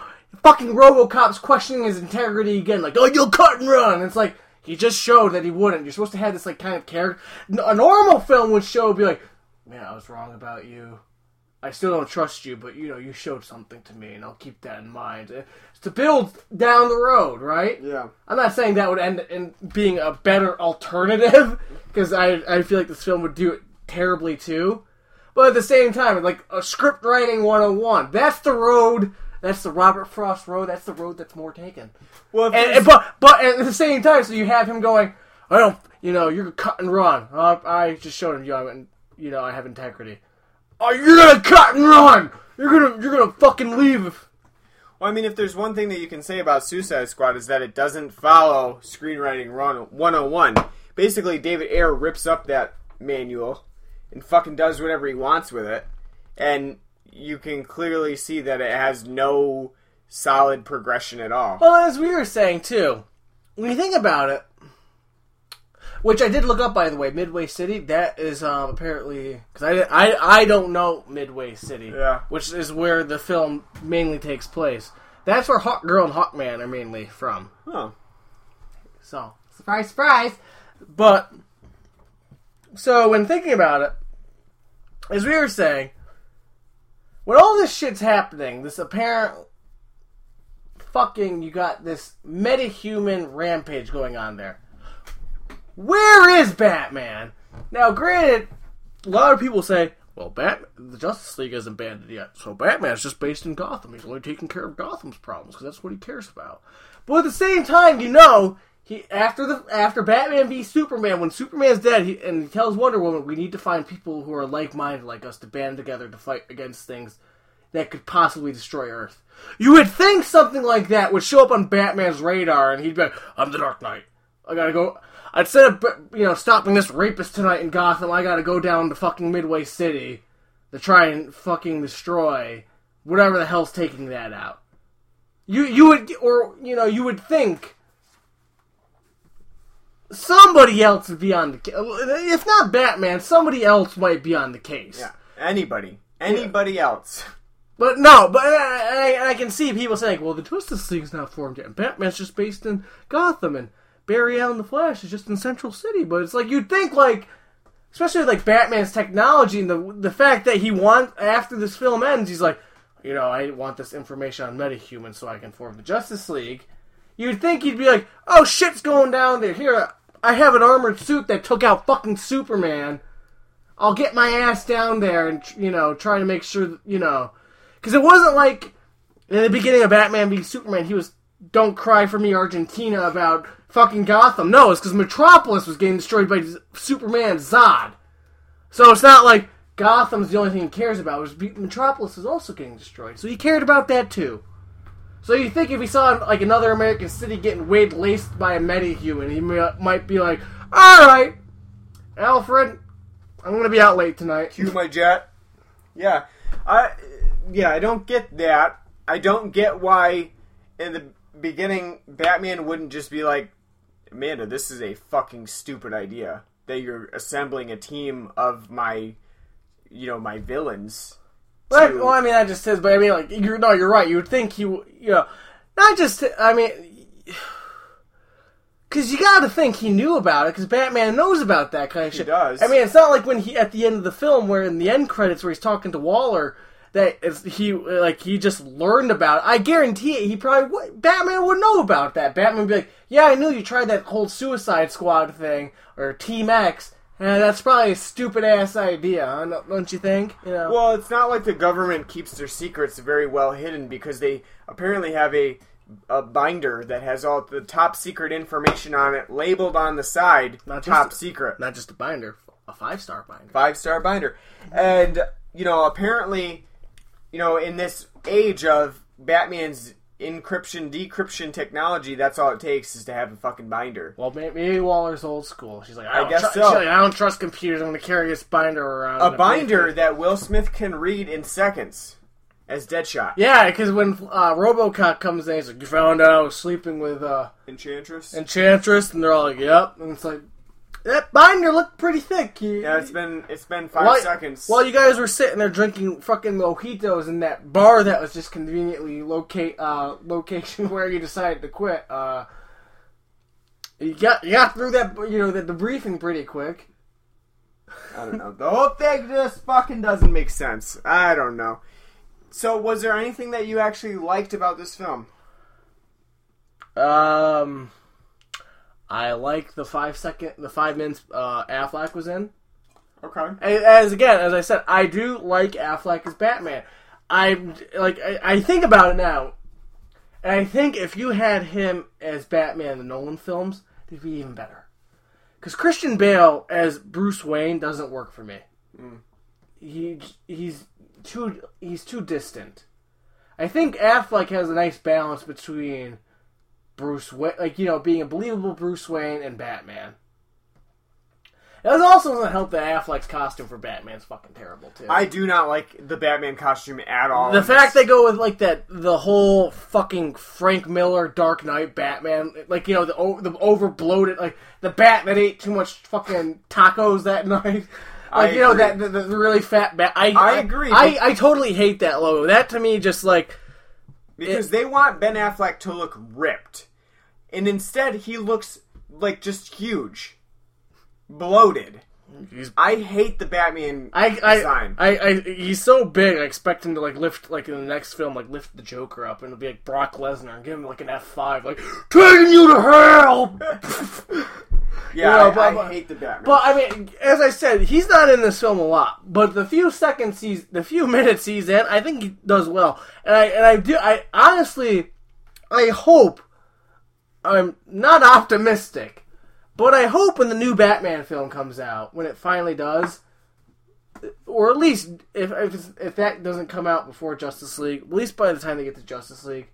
Fucking RoboCop's questioning his integrity again, like oh you'll cut and run. And it's like. He just showed that he wouldn't. You're supposed to have this like kind of character. A normal film would show be like, man, I was wrong about you. I still don't trust you, but you know you showed something to me, and I'll keep that in mind. It's to build down the road, right? Yeah. I'm not saying that would end in being a better alternative, because I I feel like this film would do it terribly too. But at the same time, like a script writing one oh one, that's the road. That's the Robert Frost road. That's the road that's more taken. Well, and, and, but but at the same time, so you have him going, I don't, you know, you're cut and run. Uh, I just showed him, you know, and, you know, I have integrity. Oh, you're gonna cut and run. You're gonna you're gonna fucking leave. Well, I mean, if there's one thing that you can say about Suicide Squad is that it doesn't follow screenwriting one oh one. Basically, David Ayer rips up that manual and fucking does whatever he wants with it, and. You can clearly see that it has no solid progression at all. Well, as we were saying, too, when you think about it, which I did look up, by the way, Midway City, that is um, apparently... Because I, I, I don't know Midway City, yeah. Which is where the film mainly takes place. That's where Hawk Girl and Hawkman are mainly from. Huh. So, surprise, surprise. But, so when thinking about it, as we were saying, when all this shit's happening, this apparent fucking, you got this metahuman rampage going on there. Where is Batman? Now, granted, a lot of people say, well, Batman, the Justice League isn't banded yet, so Batman's just based in Gotham. He's only taking care of Gotham's problems, because that's what he cares about. But at the same time, you know, he after the after Batman v Superman, when Superman's dead, he, and he tells Wonder Woman, we need to find people who are like-minded like us to band together to fight against things that could possibly destroy Earth. You would think something like that would show up on Batman's radar, and he'd be like, I'm the Dark Knight. I gotta go... Instead of, you know, stopping this rapist tonight in Gotham, I gotta go down to fucking Midway City to try and fucking destroy whatever the hell's taking that out. You you would, or, you know, you would think somebody else would be on the case. If not Batman, somebody else might be on the case. Yeah, anybody. Anybody yeah. else. But no, but I, I, I can see people saying, well, the Justice League's not formed yet. Batman's just based in Gotham, and Barry Allen the Flash is just in Central City, but it's like, you'd think, like, especially like Batman's technology and the the fact that he wants, after this film ends, he's like, you know, I want this information on metahumans so I can form the Justice League. You'd think he'd be like, oh, shit's going down there. Here, I have an armored suit that took out fucking Superman. I'll get my ass down there and, you know, try to make sure, that, you know, because it wasn't like, in the beginning of Batman v Superman, he was, don't cry for me, Argentina, about fucking Gotham. No, it's because Metropolis was getting destroyed by Superman Zod. So it's not like Gotham's the only thing he cares about. It was Metropolis is also getting destroyed. So he cared about that too. So you think if he saw like another American city getting wade laced by a metahuman, he may, might be like, alright, Alfred, I'm going to be out late tonight. Cue my jet. Yeah. I, yeah, I don't get that. I don't get why in the beginning, Batman wouldn't just be like, Amanda, this is a fucking stupid idea that you're assembling a team of my, you know, my villains. To... Well, I, well, I mean, that just is, but I mean, like, you're, no, you're right. You would think he, you know, not just, I mean, because you got to think he knew about it, because Batman knows about that kind of he shit. He does. I mean, it's not like when he, at the end of the film, where in the end credits, where he's talking to Waller, that is, he like he just learned about it. I guarantee it, he probably would, Batman would know about that. Batman would be like, yeah, I knew you tried that whole Suicide Squad thing, or Team X, and that's probably a stupid-ass idea, huh? Don't you think? You know? Well, it's not like the government keeps their secrets very well hidden, because they apparently have a, a binder that has all the top secret information on it, labeled on the side, not top just, secret. Not just a binder, a five-star binder. Five-star binder. And, you know, apparently... You know, in this age of Batman's encryption, decryption technology, that's all it takes is to have a fucking binder. Well, maybe Waller's old school. She's like, I, I guess tr- so. Like, I don't trust computers. I'm going to carry this binder around. A binder that Will Smith can read in seconds as Deadshot. Yeah, because when uh, RoboCop comes in, he's like, you found out I was sleeping with... Uh, Enchantress? Enchantress, and they're all like, yep. And it's like... That binder looked pretty thick. Yeah, it's been it's been five while, seconds. While you guys were sitting there drinking fucking mojitos in that bar that was just conveniently locate uh, location where you decided to quit, uh, you got you got through that you know the debriefing pretty quick. I don't know. The whole thing just fucking doesn't make sense. I don't know. So, was there anything that you actually liked about this film? Um. I like the five second, the five minutes uh, Affleck was in. Okay. As again, as I said, I do like Affleck as Batman. I like. I, I think about it now, and I think if you had him as Batman in the Nolan films, it'd be even better. Because Christian Bale as Bruce Wayne doesn't work for me. Mm. He he's too he's too distant. I think Affleck has a nice balance between Bruce Wayne, like, you know, being a believable Bruce Wayne and Batman. It also doesn't help that Affleck's costume for Batman's fucking terrible, too. I do not like the Batman costume at all. The fact this. They go with, like, that, the whole fucking Frank Miller Dark Knight Batman, like, you know, the, the over-bloated, like, the bat that ate too much fucking tacos that night. Like, I you know, agree. that the, the really fat bat. I, I agree. I, I, I totally hate that logo. That, to me, just, like... Because it, they want Ben Affleck to look ripped. And instead, he looks, like, just huge. Bloated. He's, I hate the Batman I, I, design. I, I, I, he's so big, I expect him to, like, lift, like, in the next film, like, lift the Joker up, and it'll be, like, Brock Lesnar, and give him, like, an F five, like, taking you to hell! Yeah, you know, I, but, I but, hate the Batman. But, I mean, as I said, he's not in this film a lot, but the few seconds he's, the few minutes he's in, I think he does well. And I, and I do, I honestly, I hope, I'm not optimistic, but I hope when the new Batman film comes out, when it finally does, or at least if if, if that doesn't come out before Justice League, at least by the time they get to Justice League,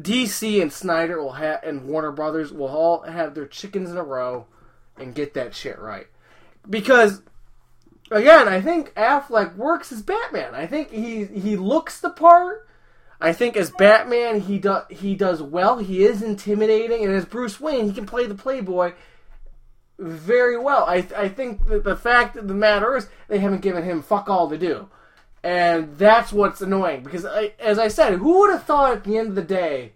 D C and Snyder will ha- and Warner Brothers will all have their chickens in a row and get that shit right. Because, again, I think Affleck works as Batman. I think he he looks the part. I think as Batman, he do, he does well. He is intimidating. And as Bruce Wayne, he can play the playboy very well. I I think that the fact of the matter is they haven't given him fuck all to do. And that's what's annoying. Because, I, as I said, who would have thought at the end of the day,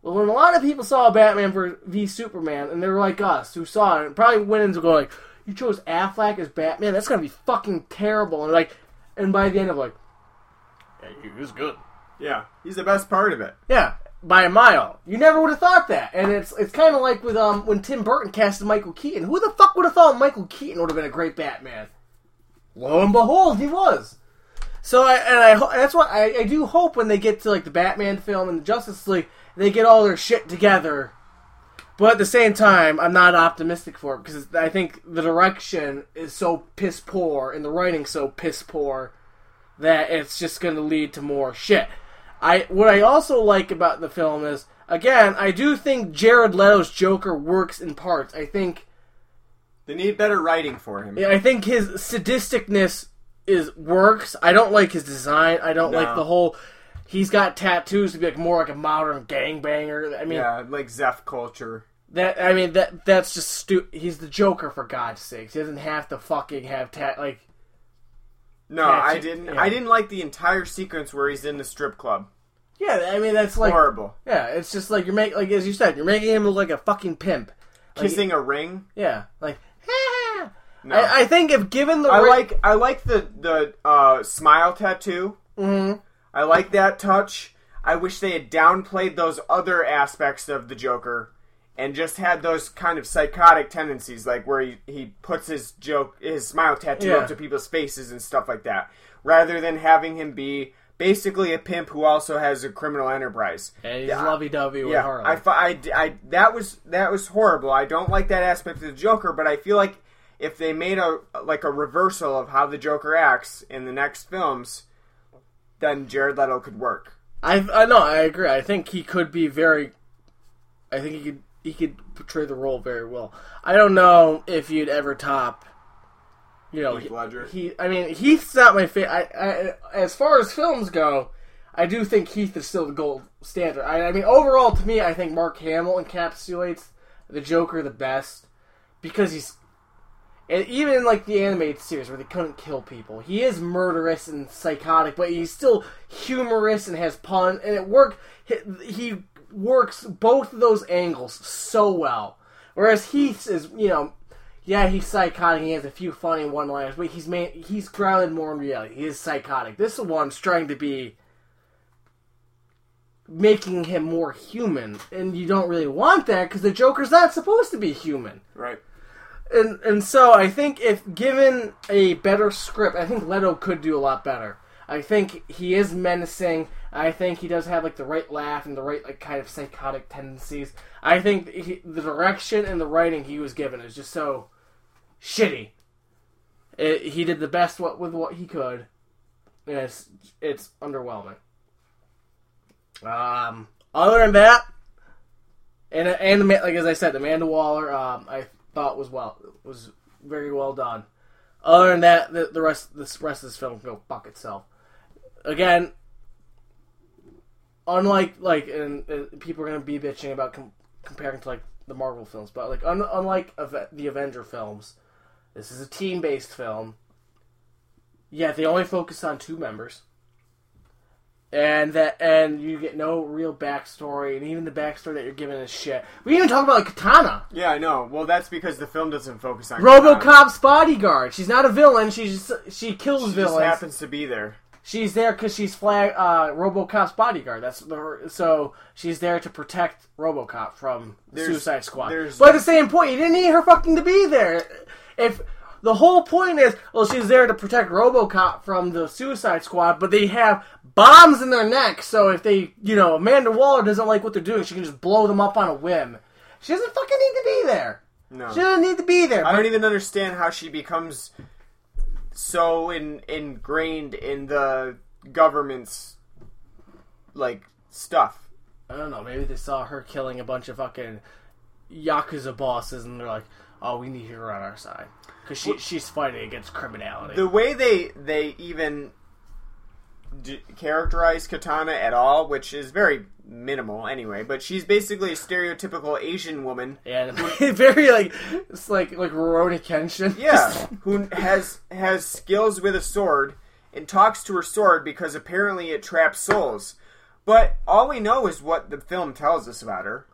well, when a lot of people saw Batman v Superman, and they were like us, who saw it, and probably went into going, like, you chose Affleck as Batman? That's going to be fucking terrible. And like, and by the end of like, yeah, he was good. Yeah, he's the best part of it. Yeah, by a mile. You never would have thought that. And it's it's kind of like with um when Tim Burton casted Michael Keaton. Who the fuck would have thought Michael Keaton would have been a great Batman? Lo and behold, he was. So I and I that's why I, I do hope when they get to like the Batman film and the Justice League, they get all their shit together. But at the same time, I'm not optimistic for it because I think the direction is so piss poor and the writing so piss poor that it's just going to lead to more shit. I what I also like about the film is, again, I do think Jared Leto's Joker works in parts. I think they need better writing for him. Yeah, I think his sadisticness is works. I don't like his design. I don't no. like the whole he's got tattoos to be like more like a modern gangbanger. I mean, yeah, like Zeph culture. That I mean that that's just stupid. He's the Joker for God's sakes. He doesn't have to fucking have tat like. No, yeah, I didn't. Yeah. I didn't like the entire sequence where he's in the strip club. Yeah, I mean that's like horrible. Yeah, it's just like you're making, like as you said, you're making him look like a fucking pimp, like, kissing a ring. Yeah, like. No. I, I think if given the, I ri- like I like the the uh, smile tattoo. Mm-hmm. I like that touch. I wish they had downplayed those other aspects of the Joker and just had those kind of psychotic tendencies, like where he, he puts his joke, his smile tattoo yeah. up to people's faces and stuff like that, rather than having him be basically a pimp who also has a criminal enterprise. And he's yeah, lovey-dovey with yeah, Harley. I, I, I, that was that was horrible. I don't like that aspect of the Joker, but I feel like if they made a like a reversal of how the Joker acts in the next films, then Jared Leto could work. I I know I agree. I think he could be very. I think he could. He could portray the role very well. I don't know if you'd ever top, you know, Heath Ledger. He, I mean, Heath's not my favorite. I, I, as far as films go, I do think Heath is still the gold standard. I, I mean, overall, to me, I think Mark Hamill encapsulates the Joker the best because he's, and even in like the animated series where they couldn't kill people, he is murderous and psychotic, but he's still humorous and has pun, and it worked. He. he works both of those angles so well. Whereas Heath is, you know, yeah, he's psychotic. He has a few funny one-liners, but he's man, he's grounded more in reality. He is psychotic. This one's trying to be making him more human, and you don't really want that because the Joker's not supposed to be human, right? And and so I think if given a better script, I think Leto could do a lot better. I think he is menacing. I think he does have like the right laugh and the right like kind of psychotic tendencies. I think he, the direction and the writing he was given is just so shitty. It, he did the best what, with what he could, and it's it's underwhelming. Um, other than that, and and like as I said, Amanda Waller, um, I thought was well was very well done. Other than that, the, the rest this rest of this film can go fuck itself. Again, unlike, like, and, and people are going to be bitching about com- comparing to, like, the Marvel films, but, like, un- unlike av- the Avenger films, this is a team-based film. Yeah, they only focus on two members. And that, and you get no real backstory, and even the backstory that you're given is shit. We even talk about like, Katana. Yeah, I know. Well, that's because the film doesn't focus on RoboCop's Katana. Bodyguard. She's not a villain. She's just, she kills she villains. She just happens to be there. She's there because she's flag uh, RoboCop's bodyguard. That's the, so she's there to protect RoboCop from there's, Suicide Squad. But at the same point, you didn't need her fucking to be there. If. The whole point is, well, she's there to protect RoboCop from the Suicide Squad, but they have bombs in their necks, so if they, you know, Amanda Waller doesn't like what they're doing, she can just blow them up on a whim. She doesn't fucking need to be there. No. She doesn't need to be there. I don't even understand how she becomes so in, ingrained in the government's, like, stuff. I don't know, maybe they saw her killing a bunch of fucking Yakuza bosses, and they're like, oh, we need her on our side. Because she, she's fighting against criminality. The way they they even d- characterize Katana at all, which is very minimal anyway, but she's basically a stereotypical Asian woman. Yeah, who, very like, it's like, like Rurouni Kenshin. Yeah, who has has skills with a sword and talks to her sword because apparently it traps souls. But all we know is what the film tells us about her.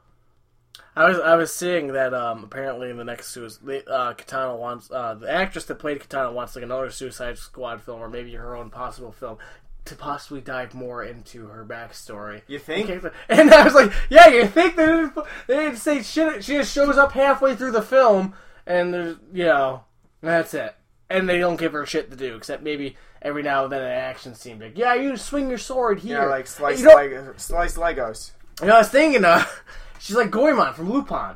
I was I was seeing that um, apparently in the next Suicide uh, Katana wants uh, the actress that played Katana wants like another Suicide Squad film or maybe her own possible film to possibly dive more into her backstory. You think? And I was like, yeah, you think they didn't, they didn't say shit? She just shows up halfway through the film and there's you know that's it, and they don't give her shit to do except maybe. Every now and then an action scene like yeah you swing your sword here yeah like slice Lego, slice Legos. You know I was thinking uh. She's like Goemon from Lupin.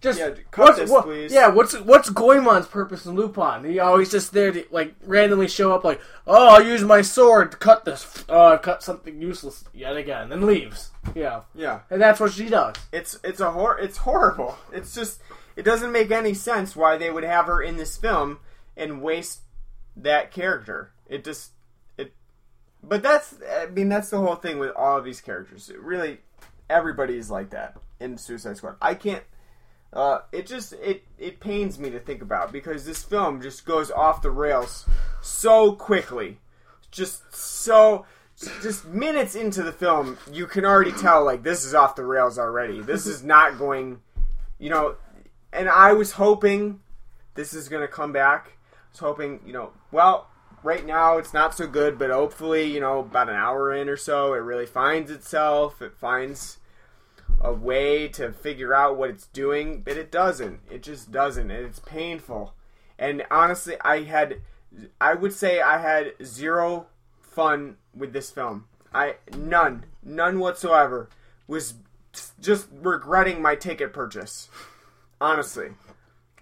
Just yeah, cut this, what, please. Yeah, what's what's Goemon's purpose in Lupin? He always just there to like randomly show up, like, oh, I'll use my sword to cut this. Oh, I've cut something useless yet again, then leaves. Yeah, yeah, and that's what she does. It's it's a hor- it's horrible. It's just it doesn't make any sense why they would have her in this film and waste that character. It just it, but that's I mean that's the whole thing with all of these characters. It really everybody's like that. In Suicide Squad. I can't... Uh, it just... It, it pains me to think about. Because this film just goes off the rails so quickly. Just so... Just minutes into the film, you can already tell, like, this is off the rails already. This is not going... You know... And I was hoping this is going to come back. I was hoping, you know... Well, right now it's not so good, but hopefully, you know, about an hour in or so, it really finds itself. It finds... a way to figure out what it's doing, but it doesn't. It just doesn't, and it's painful. And honestly, I had, I would say I had zero fun with this film. I, none, none whatsoever. Was just regretting my ticket purchase. Honestly.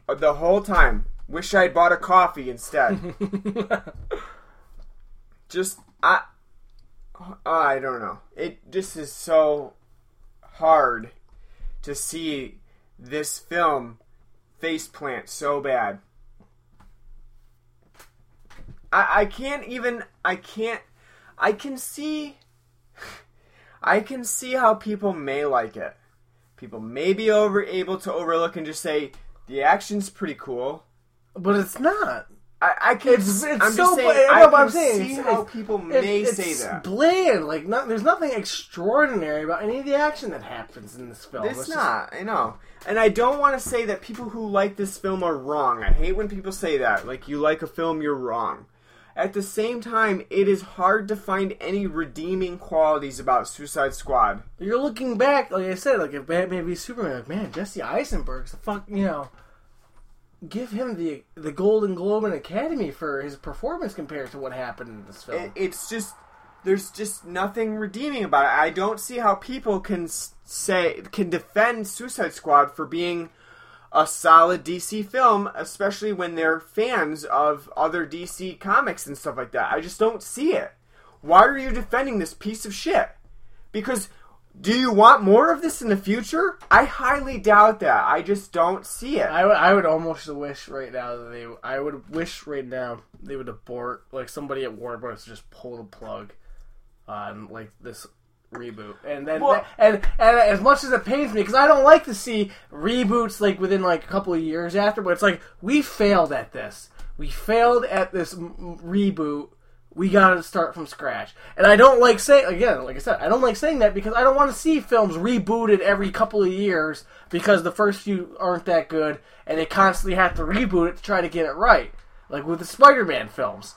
The whole time. Wish I'd bought a coffee instead. Just, I, I don't know. It just is so... hard to see this film faceplant so bad. I I can't even I can't I can see I can see how people may like it. People may be over able to overlook and just say the action's pretty cool, but it's not. I, I can. It's, it's I'm so. Just saying, bland. I, I know what I'm saying. See how people it, may it's say that. It's bland. Like, not, there's nothing extraordinary about any of the action that happens in this film. It's, it's not. Just... I know. And I don't want to say that people who like this film are wrong. I hate when people say that. Like, you like a film, you're wrong. At the same time, it is hard to find any redeeming qualities about Suicide Squad. You're looking back, like I said, like if Batman v Superman, like man, Jesse Eisenberg's the fuck, you know. Give him the the Golden Globe and Academy for his performance compared to what happened in this film. It's just there's just nothing redeeming about it. I don't see how people can say can defend Suicide Squad for being a solid D C film, especially when they're fans of other D C comics and stuff like that. I just don't see it. Why are you defending this piece of shit? Because do you want more of this in the future? I highly doubt that. I just don't see it. I, w- I would almost wish right now that they... I would wish right now they would abort... Like, somebody at Warner Bros. Just pull the plug on, like, this reboot. And then... Well, and, and, and as much as it pains me, because I don't like to see reboots, like, within, like, a couple of years after, but it's like, we failed at this. We failed at this m- reboot we gotta start from scratch. And I don't like saying, again, like I said, I don't like saying that because I don't want to see films rebooted every couple of years because the first few aren't that good and they constantly have to reboot it to try to get it right. Like with the Spider-Man films.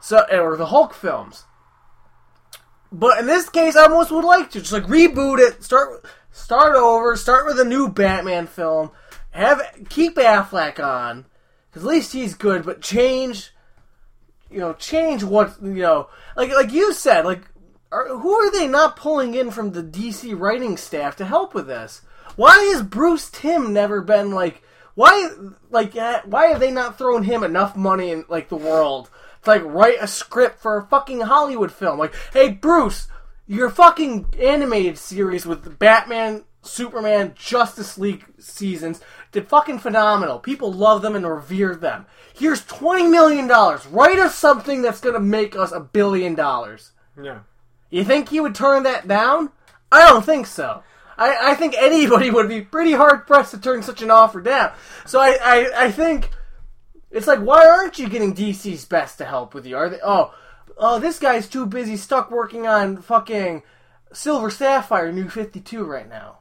So, or the Hulk films. But in this case, I almost would like to just like reboot it, start start over, start with a new Batman film, have keep Affleck on, because at least he's good. But change, you know, change what you know, like like you said, like are, who are they not pulling in from the D C writing staff to help with this? Why has Bruce Timm never been like why like why have they not thrown him enough money in like the world? It's like, write a script for a fucking Hollywood film. Like, hey, Bruce, your fucking animated series with Batman, Superman, Justice League seasons did fucking phenomenal. People love them and revere them. Here's twenty million dollars. Write us something that's going to make us a billion dollars. Yeah. You think he would turn that down? I don't think so. I, I think anybody would be pretty hard-pressed to turn such an offer down. So I, I, I think... It's like, why aren't you getting D C's best to help with you? Are they? Oh, oh, this guy's too busy, stuck working on fucking Silver Sapphire New fifty-two right now.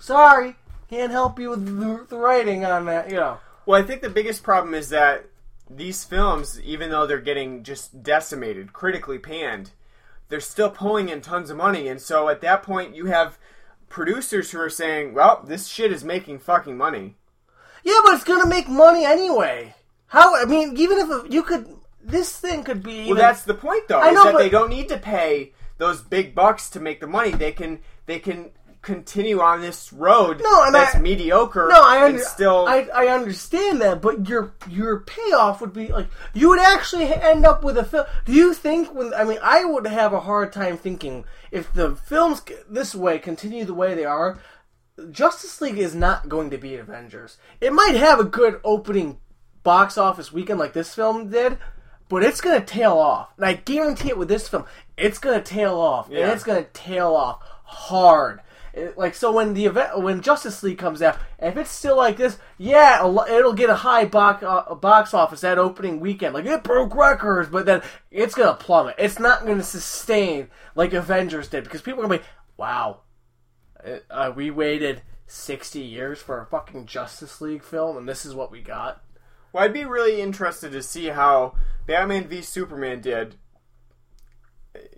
Sorry, can't help you with the, the writing on that. You know. Well, I think the biggest problem is that these films, even though they're getting just decimated, critically panned, they're still pulling in tons of money, and so at that point, you have producers who are saying, "Well, this shit is making fucking money." Yeah, but it's gonna make money anyway. How, I mean, even if you could, this thing could be... Even, well, that's the point, though, I is know, that but, they don't need to pay those big bucks to make the money. They can they can continue on this road no, and that's I, mediocre no, I under, and still... I, I understand that, but your your payoff would be, like, you would actually end up with a film... Do you think, when I mean, I would have a hard time thinking, if the films this way continue the way they are, Justice League is not going to be Avengers. It might have a good opening box office weekend like this film did, but it's gonna tail off, and I guarantee it with this film, it's gonna tail off, yeah. and it's gonna tail off hard. It, like so, when the event, when Justice League comes out, if it's still like this, yeah, it'll get a high box uh, box office that opening weekend, like it broke records, but then it's gonna plummet. It's not gonna sustain like Avengers did because people are gonna be, wow, uh, we waited sixty years for a fucking Justice League film, and this is what we got. Well, I'd be really interested to see how Batman v Superman did,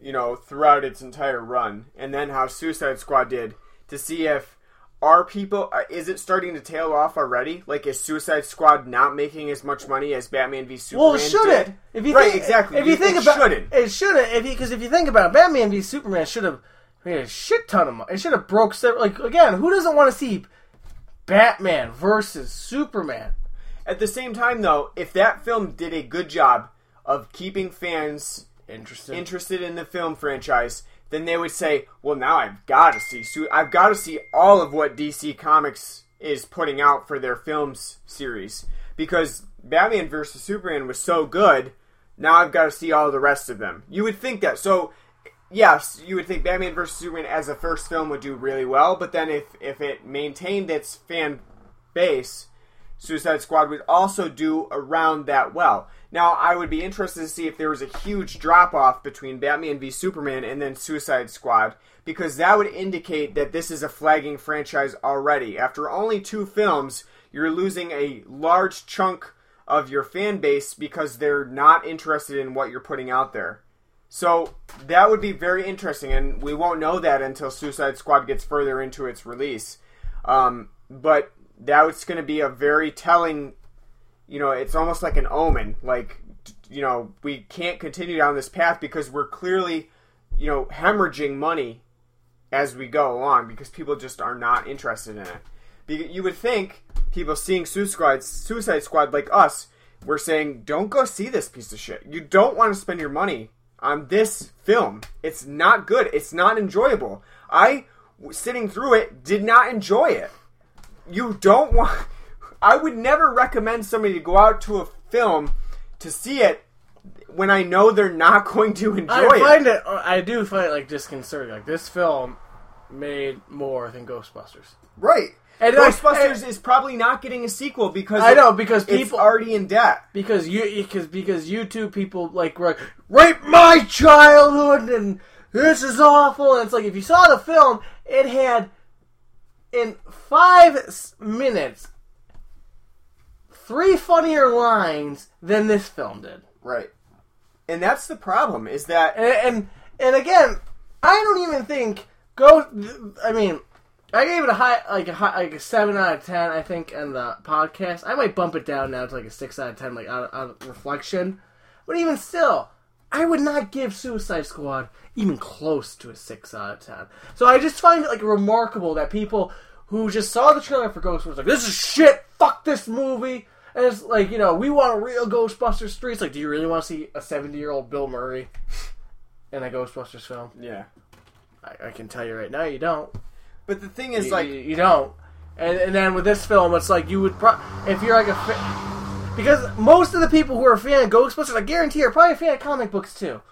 you know, throughout its entire run, and then how Suicide Squad did, to see if our people, is it starting to tail off already? Like, is Suicide Squad not making as much money as Batman v Superman did? Well, it shouldn't. Did? If you right, think, exactly. If you, you think it about, shouldn't. It shouldn't, because if, if you think about it, Batman v Superman should have made a shit ton of money. It should have broke several, like, again, who doesn't want to see Batman versus Superman? At the same time, though, if that film did a good job of keeping fans interested interested in the film franchise, then they would say, "Well, now I've got to see. So I've got to see all of what D C Comics is putting out for their films series because Batman versus Superman was so good. Now I've got to see all the rest of them." You would think that. So, yes, you would think Batman versus Superman as a first film would do really well, but then if if it maintained its fan base, Suicide Squad would also do around that well. Now, I would be interested to see if there was a huge drop-off between Batman v Superman and then Suicide Squad, because that would indicate that this is a flagging franchise already. After only two films, you're losing a large chunk of your fan base because they're not interested in what you're putting out there. So, that would be very interesting, and we won't know that until Suicide Squad gets further into its release. Um, but... That's going to be a very telling, you know, it's almost like an omen. Like, you know, we can't continue down this path because we're clearly, you know, hemorrhaging money as we go along because people just are not interested in it. You would think people seeing Suicide Squad like us were saying, don't go see this piece of shit. You don't want to spend your money on this film. It's not good. It's not enjoyable. I, sitting through it, did not enjoy it. You don't want... I would never recommend somebody to go out to a film to see it when I know they're not going to enjoy I it. I find it... I do find it, like, disconcerting. Like, this film made more than Ghostbusters. Right. And Ghostbusters I, I, is probably not getting a sequel because I know because people it's already in debt because you because because YouTube people like were like, rape my childhood and this is awful, and it's like if you saw the film, it had in five minutes three funnier lines than this film did. Right, and that's the problem is that and and, and again, I don't even think go. I mean. I gave it a high, like a high, like a seven out of ten, I think, on the podcast. I might bump it down now to like a six out of ten, like out of, out of reflection. But even still, I would not give Suicide Squad even close to a six out of ten. So I just find it like remarkable that people who just saw the trailer for Ghostbusters like, this is shit, fuck this movie, and it's like, you know, we want a real Ghostbusters three. It's like, do you really want to see a seventy-year-old Bill Murray in a Ghostbusters film? Yeah, I, I can tell you right now, you don't. But the thing is, you, like... You don't. And, and then with this film, it's like you would... Pro- if you're like a... Fa- because most of the people who are a fan of Ghostbusters, I guarantee, are probably a fan of comic books, too.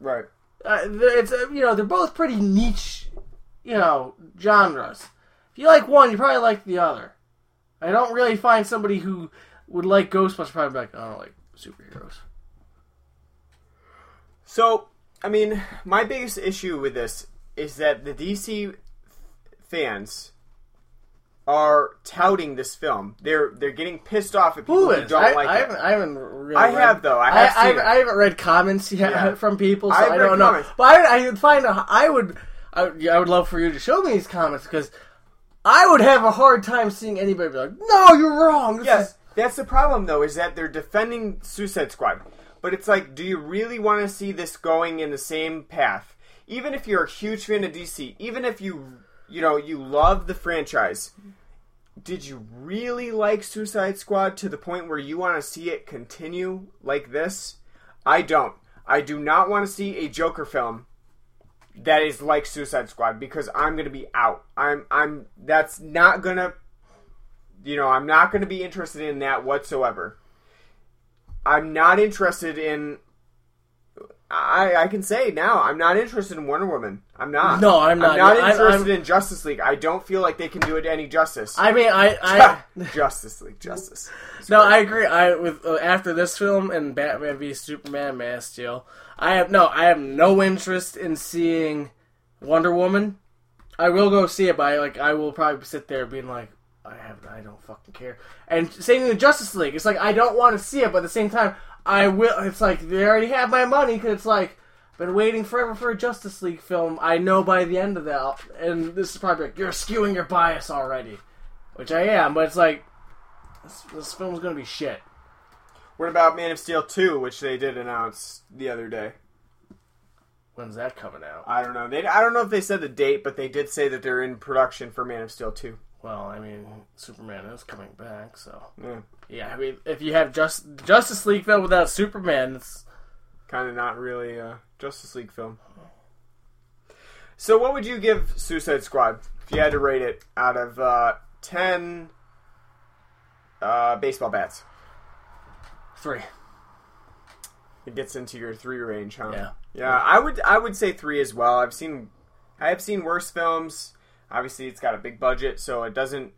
Right. Uh, it's uh, you know, they're both pretty niche, you know, genres. If you like one, you probably like the other. I don't really find somebody who would like Ghostbusters probably like, I don't like superheroes. So, I mean, my biggest issue with this is that the D C... fans are touting this film. They're they're getting pissed off at people who, who don't I, like I it. Haven't, I haven't really I read, have, though. I have I, seen I, I haven't read comments yet yeah. from people, so I, I don't comments. know. But I, I find a, I would I would, I would love for you to show me these comments, because I would have a hard time seeing anybody be like, no, you're wrong. This yes, is... that's the problem, though, is that they're defending Suicide Squad. But it's like, do you really want to see this going in the same path? Even if you're a huge fan of D C, even if you... You know, you love the franchise. Did you really like Suicide Squad to the point where you want to see it continue like this? I don't. I do not want to see a Joker film that is like Suicide Squad, because I'm going to be out. I'm, I'm, that's not going to, you know, I'm not going to be interested in that whatsoever. I'm not interested in... I, I can say now, I'm not interested in Wonder Woman. I'm not. No, I'm not. I'm not no, interested I'm, I'm, in Justice League. I don't feel like they can do it any justice. I mean, I... I Justice League, justice. It's no, great. I agree. I with uh, after this film and Batman v Superman, Man of Steel, I have no, I have no interest in seeing Wonder Woman. I will go see it, but I, like, I will probably sit there being like, I have, I don't fucking care. And same with Justice League. It's like, I don't want to see it, but at the same time... I will, it's like, they already have my money, because it's like, I've been waiting forever for a Justice League film, I know by the end of that, and this is probably like, you're skewing your bias already, which I am, but it's like, this, this film's gonna be shit. What about Man of Steel two, which they did announce the other day? When's that coming out? I don't know, they, I don't know if they said the date, but they did say that they're in production for Man of Steel two. Well, I mean, Superman is coming back, so... Yeah, yeah I mean, if you have just Justice League film without Superman, it's... kind of not really a Justice League film. So what would you give Suicide Squad, if you had to rate it, out of uh, ten uh, baseball bats? Three. It gets into your three range, huh? Yeah. Yeah, I would, I would say three as well. I've seen, I have seen worse films... Obviously, it's got a big budget, so it doesn't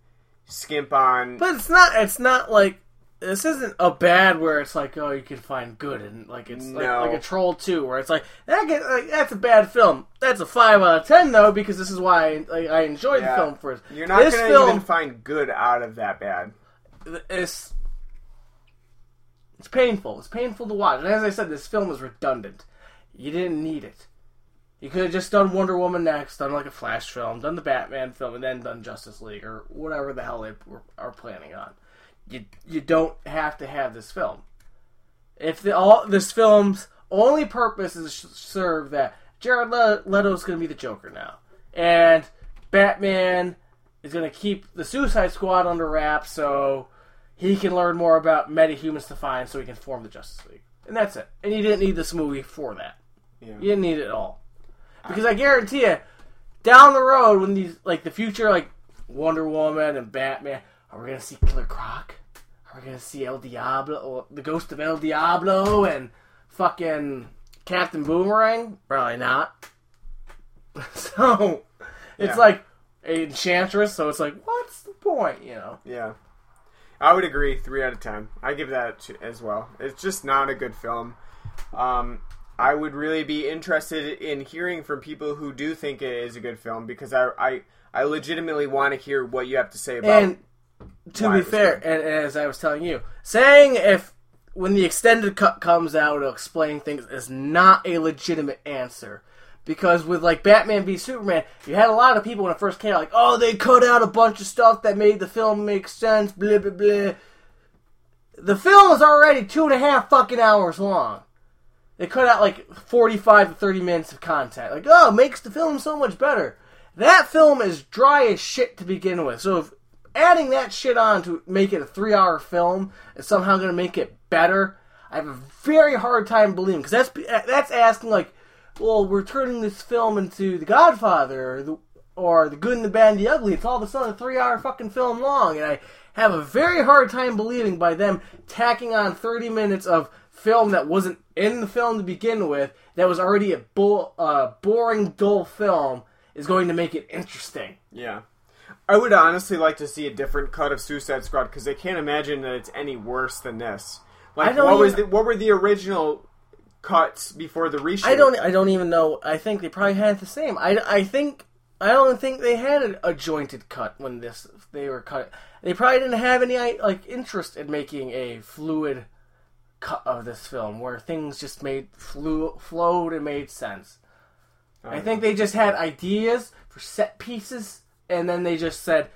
skimp on... But it's not It's not like... This isn't a bad where it's like, oh, you can find good, and like it's no. like, like a Troll two, where it's like, that gets, like, that's a bad film. That's a five out of ten, though, because this is why I, I enjoyed yeah. the film first. You're not going to even find good out of that bad. It's, it's painful. It's painful to watch. And as I said, this film is redundant. You didn't need it. You could have just done Wonder Woman next, done like a Flash film, done the Batman film, and then done Justice League, or whatever the hell they were, are planning on. You you don't have to have this film. If the, all this film's only purpose is to serve that Jared Leto's going to be the Joker now, and Batman is going to keep the Suicide Squad under wraps so he can learn more about metahumans to find so he can form the Justice League. And that's it. And you didn't need this movie for that. Yeah. You didn't need it at all. Because I guarantee you, down the road, when these, like, the future, like, Wonder Woman and Batman, are we going to see Killer Croc? Are we going to see El Diablo, the ghost of El Diablo, and fucking Captain Boomerang? Probably not. So, it's yeah. like, Enchantress, so it's like, what's the point, you know? Yeah. I would agree, three out of ten. I give that as well. It's just not a good film. Um, I would really be interested in hearing from people who do think it is a good film, because I I, I legitimately want to hear what you have to say about it. And to be fair, and, and as I was telling you, saying if when the extended cut comes out, it'll explain things is not a legitimate answer. Because with, like, Batman v Superman, you had a lot of people when it first came out, like, oh, they cut out a bunch of stuff that made the film make sense, blah, blah, blah. The film is already two and a half fucking hours long. They cut out, like, forty-five to thirty minutes of content. Like, oh, it makes the film so much better. That film is dry as shit to begin with. So if adding that shit on to make it a three-hour film is somehow going to make it better, I have a very hard time believing. Because that's, that's asking, like, well, we're turning this film into The Godfather, or the, or the Good and the Bad and the Ugly. It's all of a sudden a three-hour fucking film long, and I have a very hard time believing by them tacking on thirty minutes of film that wasn't in the film to begin with, that was already a bo- uh, boring, dull film, is going to make it interesting. Yeah. I would honestly like to see a different cut of Suicide Squad, because I can't imagine that it's any worse than this. Like, what, even... was the, what were the original... cuts before the reshoot. I don't. I don't even know. I think they probably had the same. I. I think. I don't think they had a, a jointed cut when this. They were cut. They probably didn't have any like interest in making a fluid cut of this film where things just made flew, flowed and made sense. Oh, I think yeah. They just had ideas for set pieces, and then they just said,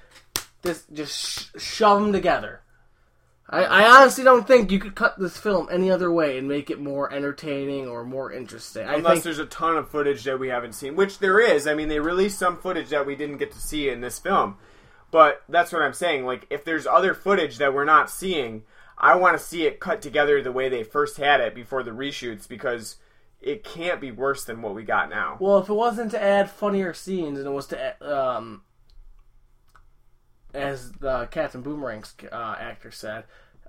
"This just sh- shove them together." I, I honestly don't think you could cut this film any other way and make it more entertaining or more interesting. Unless I think, there's a ton of footage that we haven't seen, which there is. I mean, they released some footage that we didn't get to see in this film. But that's what I'm saying. Like, if there's other footage that we're not seeing, I want to see it cut together the way they first had it before the reshoots, because it can't be worse than what we got now. Well, if it wasn't to add funnier scenes and it was to add, um... as the Captain Boomerang's uh, actor said,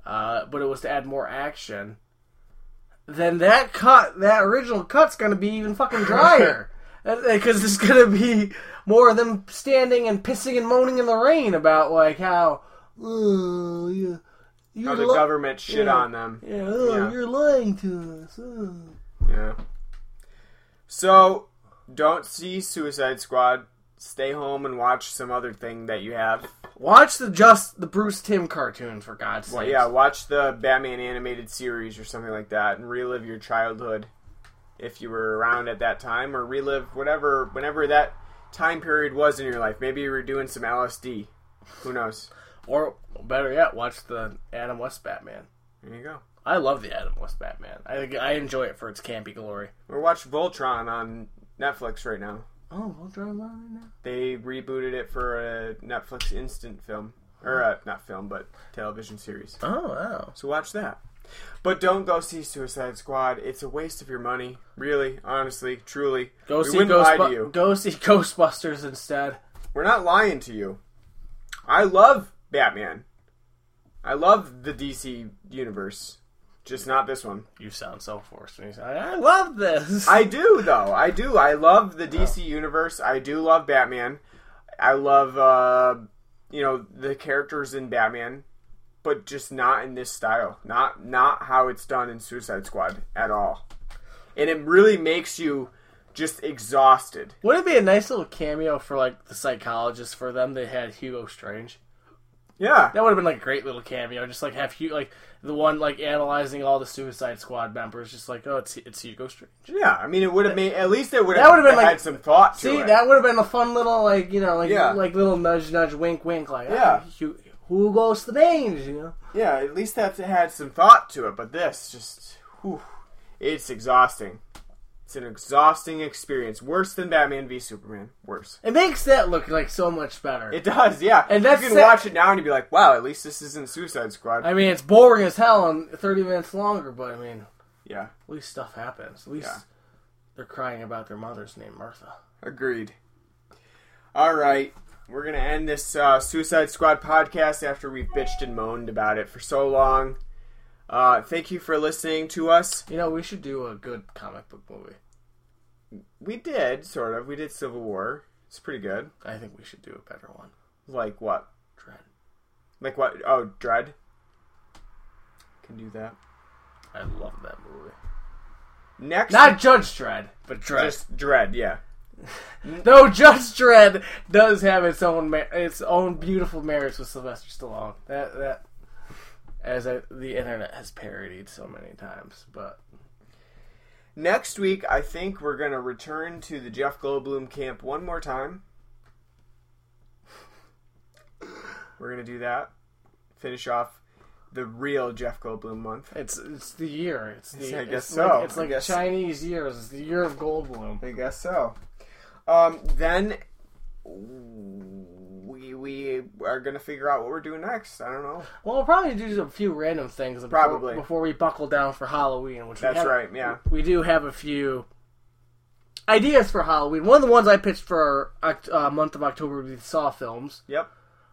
uh, but it was to add more action, then that cut, that original cut's going to be even fucking drier. Because it's going to be more of them standing and pissing and moaning in the rain about, like, how... Oh, you, how the li- government shit yeah, on them. Yeah, oh, yeah, you're lying to us. Oh. Yeah. So, don't see Suicide Squad. Stay home and watch some other thing that you have. Watch the just the Bruce Timm cartoon, for God's well, sake. Yeah, watch the Batman animated series or something like that, and relive your childhood if you were around at that time, or relive whatever, whenever that time period was in your life. Maybe you were doing some L S D. Who knows? Or, better yet, watch the Adam West Batman. There you go. I love the Adam West Batman. I I enjoy it for its campy glory. Or watch Voltron on Netflix right now. Oh, Voltron's on right now? They rebooted it for a Netflix instant film. Or, uh, not film, but television series. Oh, wow. So watch that. But don't go see Suicide Squad. It's a waste of your money. Really, honestly, truly. Go we see wouldn't Ghost- lie to you. Go see Ghostbusters instead. We're not lying to you. I love Batman. I love the D C universe. Just not this one. You sound so forced. I love this. I do, though. I do. I love the D C universe. I do love Batman. I love, uh, you know, the characters in Batman, but just not in this style. Not not how it's done in Suicide Squad at all. And it really makes you just exhausted. Wouldn't it be a nice little cameo for, like, the psychologist for them? They had Hugo Strange. Yeah. That would have been, like, a great little cameo. Just, like, have Hugh, like, the one, like, analyzing all the Suicide Squad members. Just like, oh, it's it's Hugo Strange. Yeah, I mean, it would have made, at least it would have had like, some thought to see, it. See, that would have been a fun little, like, you know, like, yeah. like little nudge, nudge, wink, wink. Like, yeah. oh, Hugo Strange, you know? Yeah, at least that had some thought to it. But this, just, whew, it's exhausting. It's an exhausting experience. Worse than Batman v Superman. Worse. It makes that look like so much better. It does, yeah. And that's you can that... watch it now and you'd be like, wow, at least this isn't Suicide Squad. I mean, it's boring as hell and thirty minutes longer, but I mean... Yeah. At least stuff happens. At least yeah. they're crying about their mother's name, Martha. Agreed. Alright, we're going to end this uh, Suicide Squad podcast after we bitched and moaned about it for so long. Uh, thank you for listening to us. You know, we should do a good comic book movie. We did, sort of. We did Civil War. It's pretty good. I think we should do a better one. Like what? Dread. Like what? Oh, Dread. Can do that. I love that movie. Next, not Judge Dredd, but Dredd. Just Dredd, yeah. Though Judge Dredd does have its own its own beautiful merits with Sylvester Stallone. That that as I, the internet has parodied so many times, but. Next week, I think we're going to return to the Jeff Goldblum camp one more time. We're going to do that. Finish off the real Jeff Goldblum month. It's it's the year. It's the, I guess it's so. Like, it's like guess Chinese years. It's the year of Goldblum. I guess so. Um, then we we are going to figure out what we're doing next. I don't know. Well, we'll probably do a few random things before, probably before we buckle down for Halloween. Which that's we have, right, yeah. We do have a few ideas for Halloween. One of the ones I pitched for our uh, month of October would be the Saw films. Yep.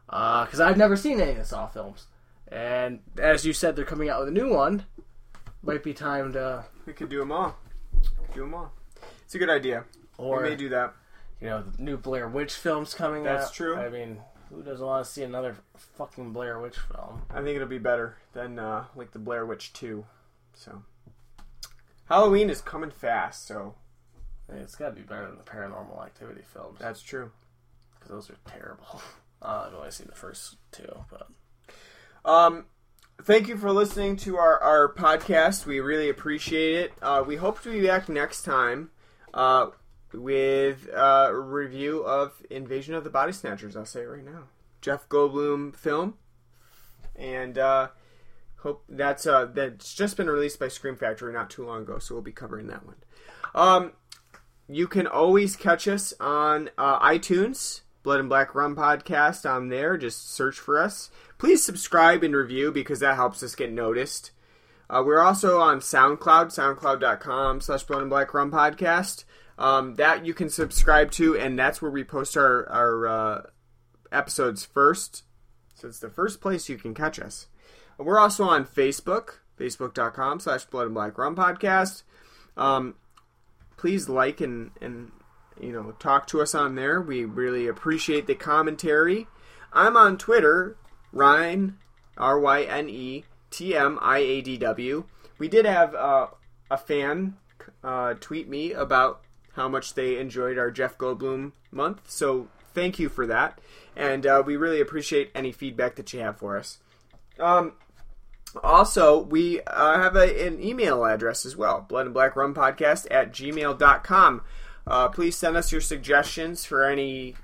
Because uh, I've never seen any of the Saw films. And as you said, they're coming out with a new one. Might be time to... We could do them all. Do them all. It's a good idea. Or, we may do that. You know, the new Blair Witch film's coming That's out. That's true. I mean, who doesn't want to see another fucking Blair Witch film? I think it'll be better than, uh, like, the Blair Witch two. So, Halloween is coming fast, so... Hey, it's got to be better than the Paranormal Activity films. That's true. Because those are terrible. Uh, I've only seen the first two, but... Um, thank you for listening to our, our podcast. We really appreciate it. Uh, we hope to be back next time uh, with a review of Invasion of the Body Snatchers. I'll say it right now. Jeff Goldblum film. And uh, hope that's uh, that's just been released by Scream Factory not too long ago, so we'll be covering that one. Um, you can always catch us on uh, iTunes, Blood and Black Rum Podcast on there. Just search for us. Please subscribe and review because that helps us get noticed. Uh, we're also on SoundCloud, soundcloud.com slash Blood and Black Rum Podcast. Um, that you can subscribe to, and that's where we post our, our uh, episodes first. So it's the first place you can catch us. We're also on Facebook, facebook.com slash Blood and Black Rum Podcast. Um, please like and, and you know talk to us on there. We really appreciate the commentary. I'm on Twitter. Ryan, R Y N E T M I A D W. We did have uh, a fan uh, tweet me about how much they enjoyed our Jeff Goldblum month, so thank you for that. And uh, we really appreciate any feedback that you have for us. Um, also, we uh, have a, an email address as well, bloodandblackrumpodcast at gmail dot com. Uh, please send us your suggestions for any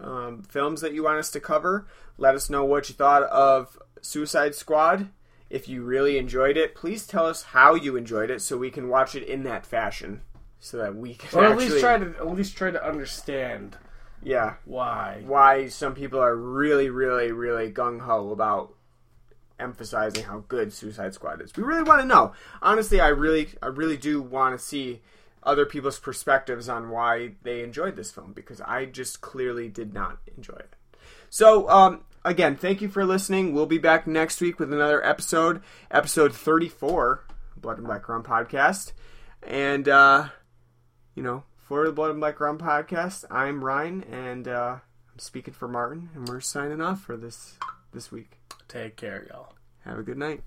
um, films that you want us to cover. Let us know what you thought of Suicide Squad. If you really enjoyed it, please tell us how you enjoyed it so we can watch it in that fashion. So that we can or at actually... least try to at least try to understand yeah. why. Why some people are really, really, really gung-ho about emphasizing how good Suicide Squad is. We really want to know. Honestly, I really I really do want to see other people's perspectives on why they enjoyed this film because I just clearly did not enjoy it. So, um... Again, thank you for listening. We'll be back next week with another episode, episode thirty-four, Blood and Black Rum Podcast. And, uh, you know, for the Blood and Black Rum Podcast, I'm Ryan, and uh, I'm speaking for Martin, and we're signing off for this this week. Take care, y'all. Have a good night.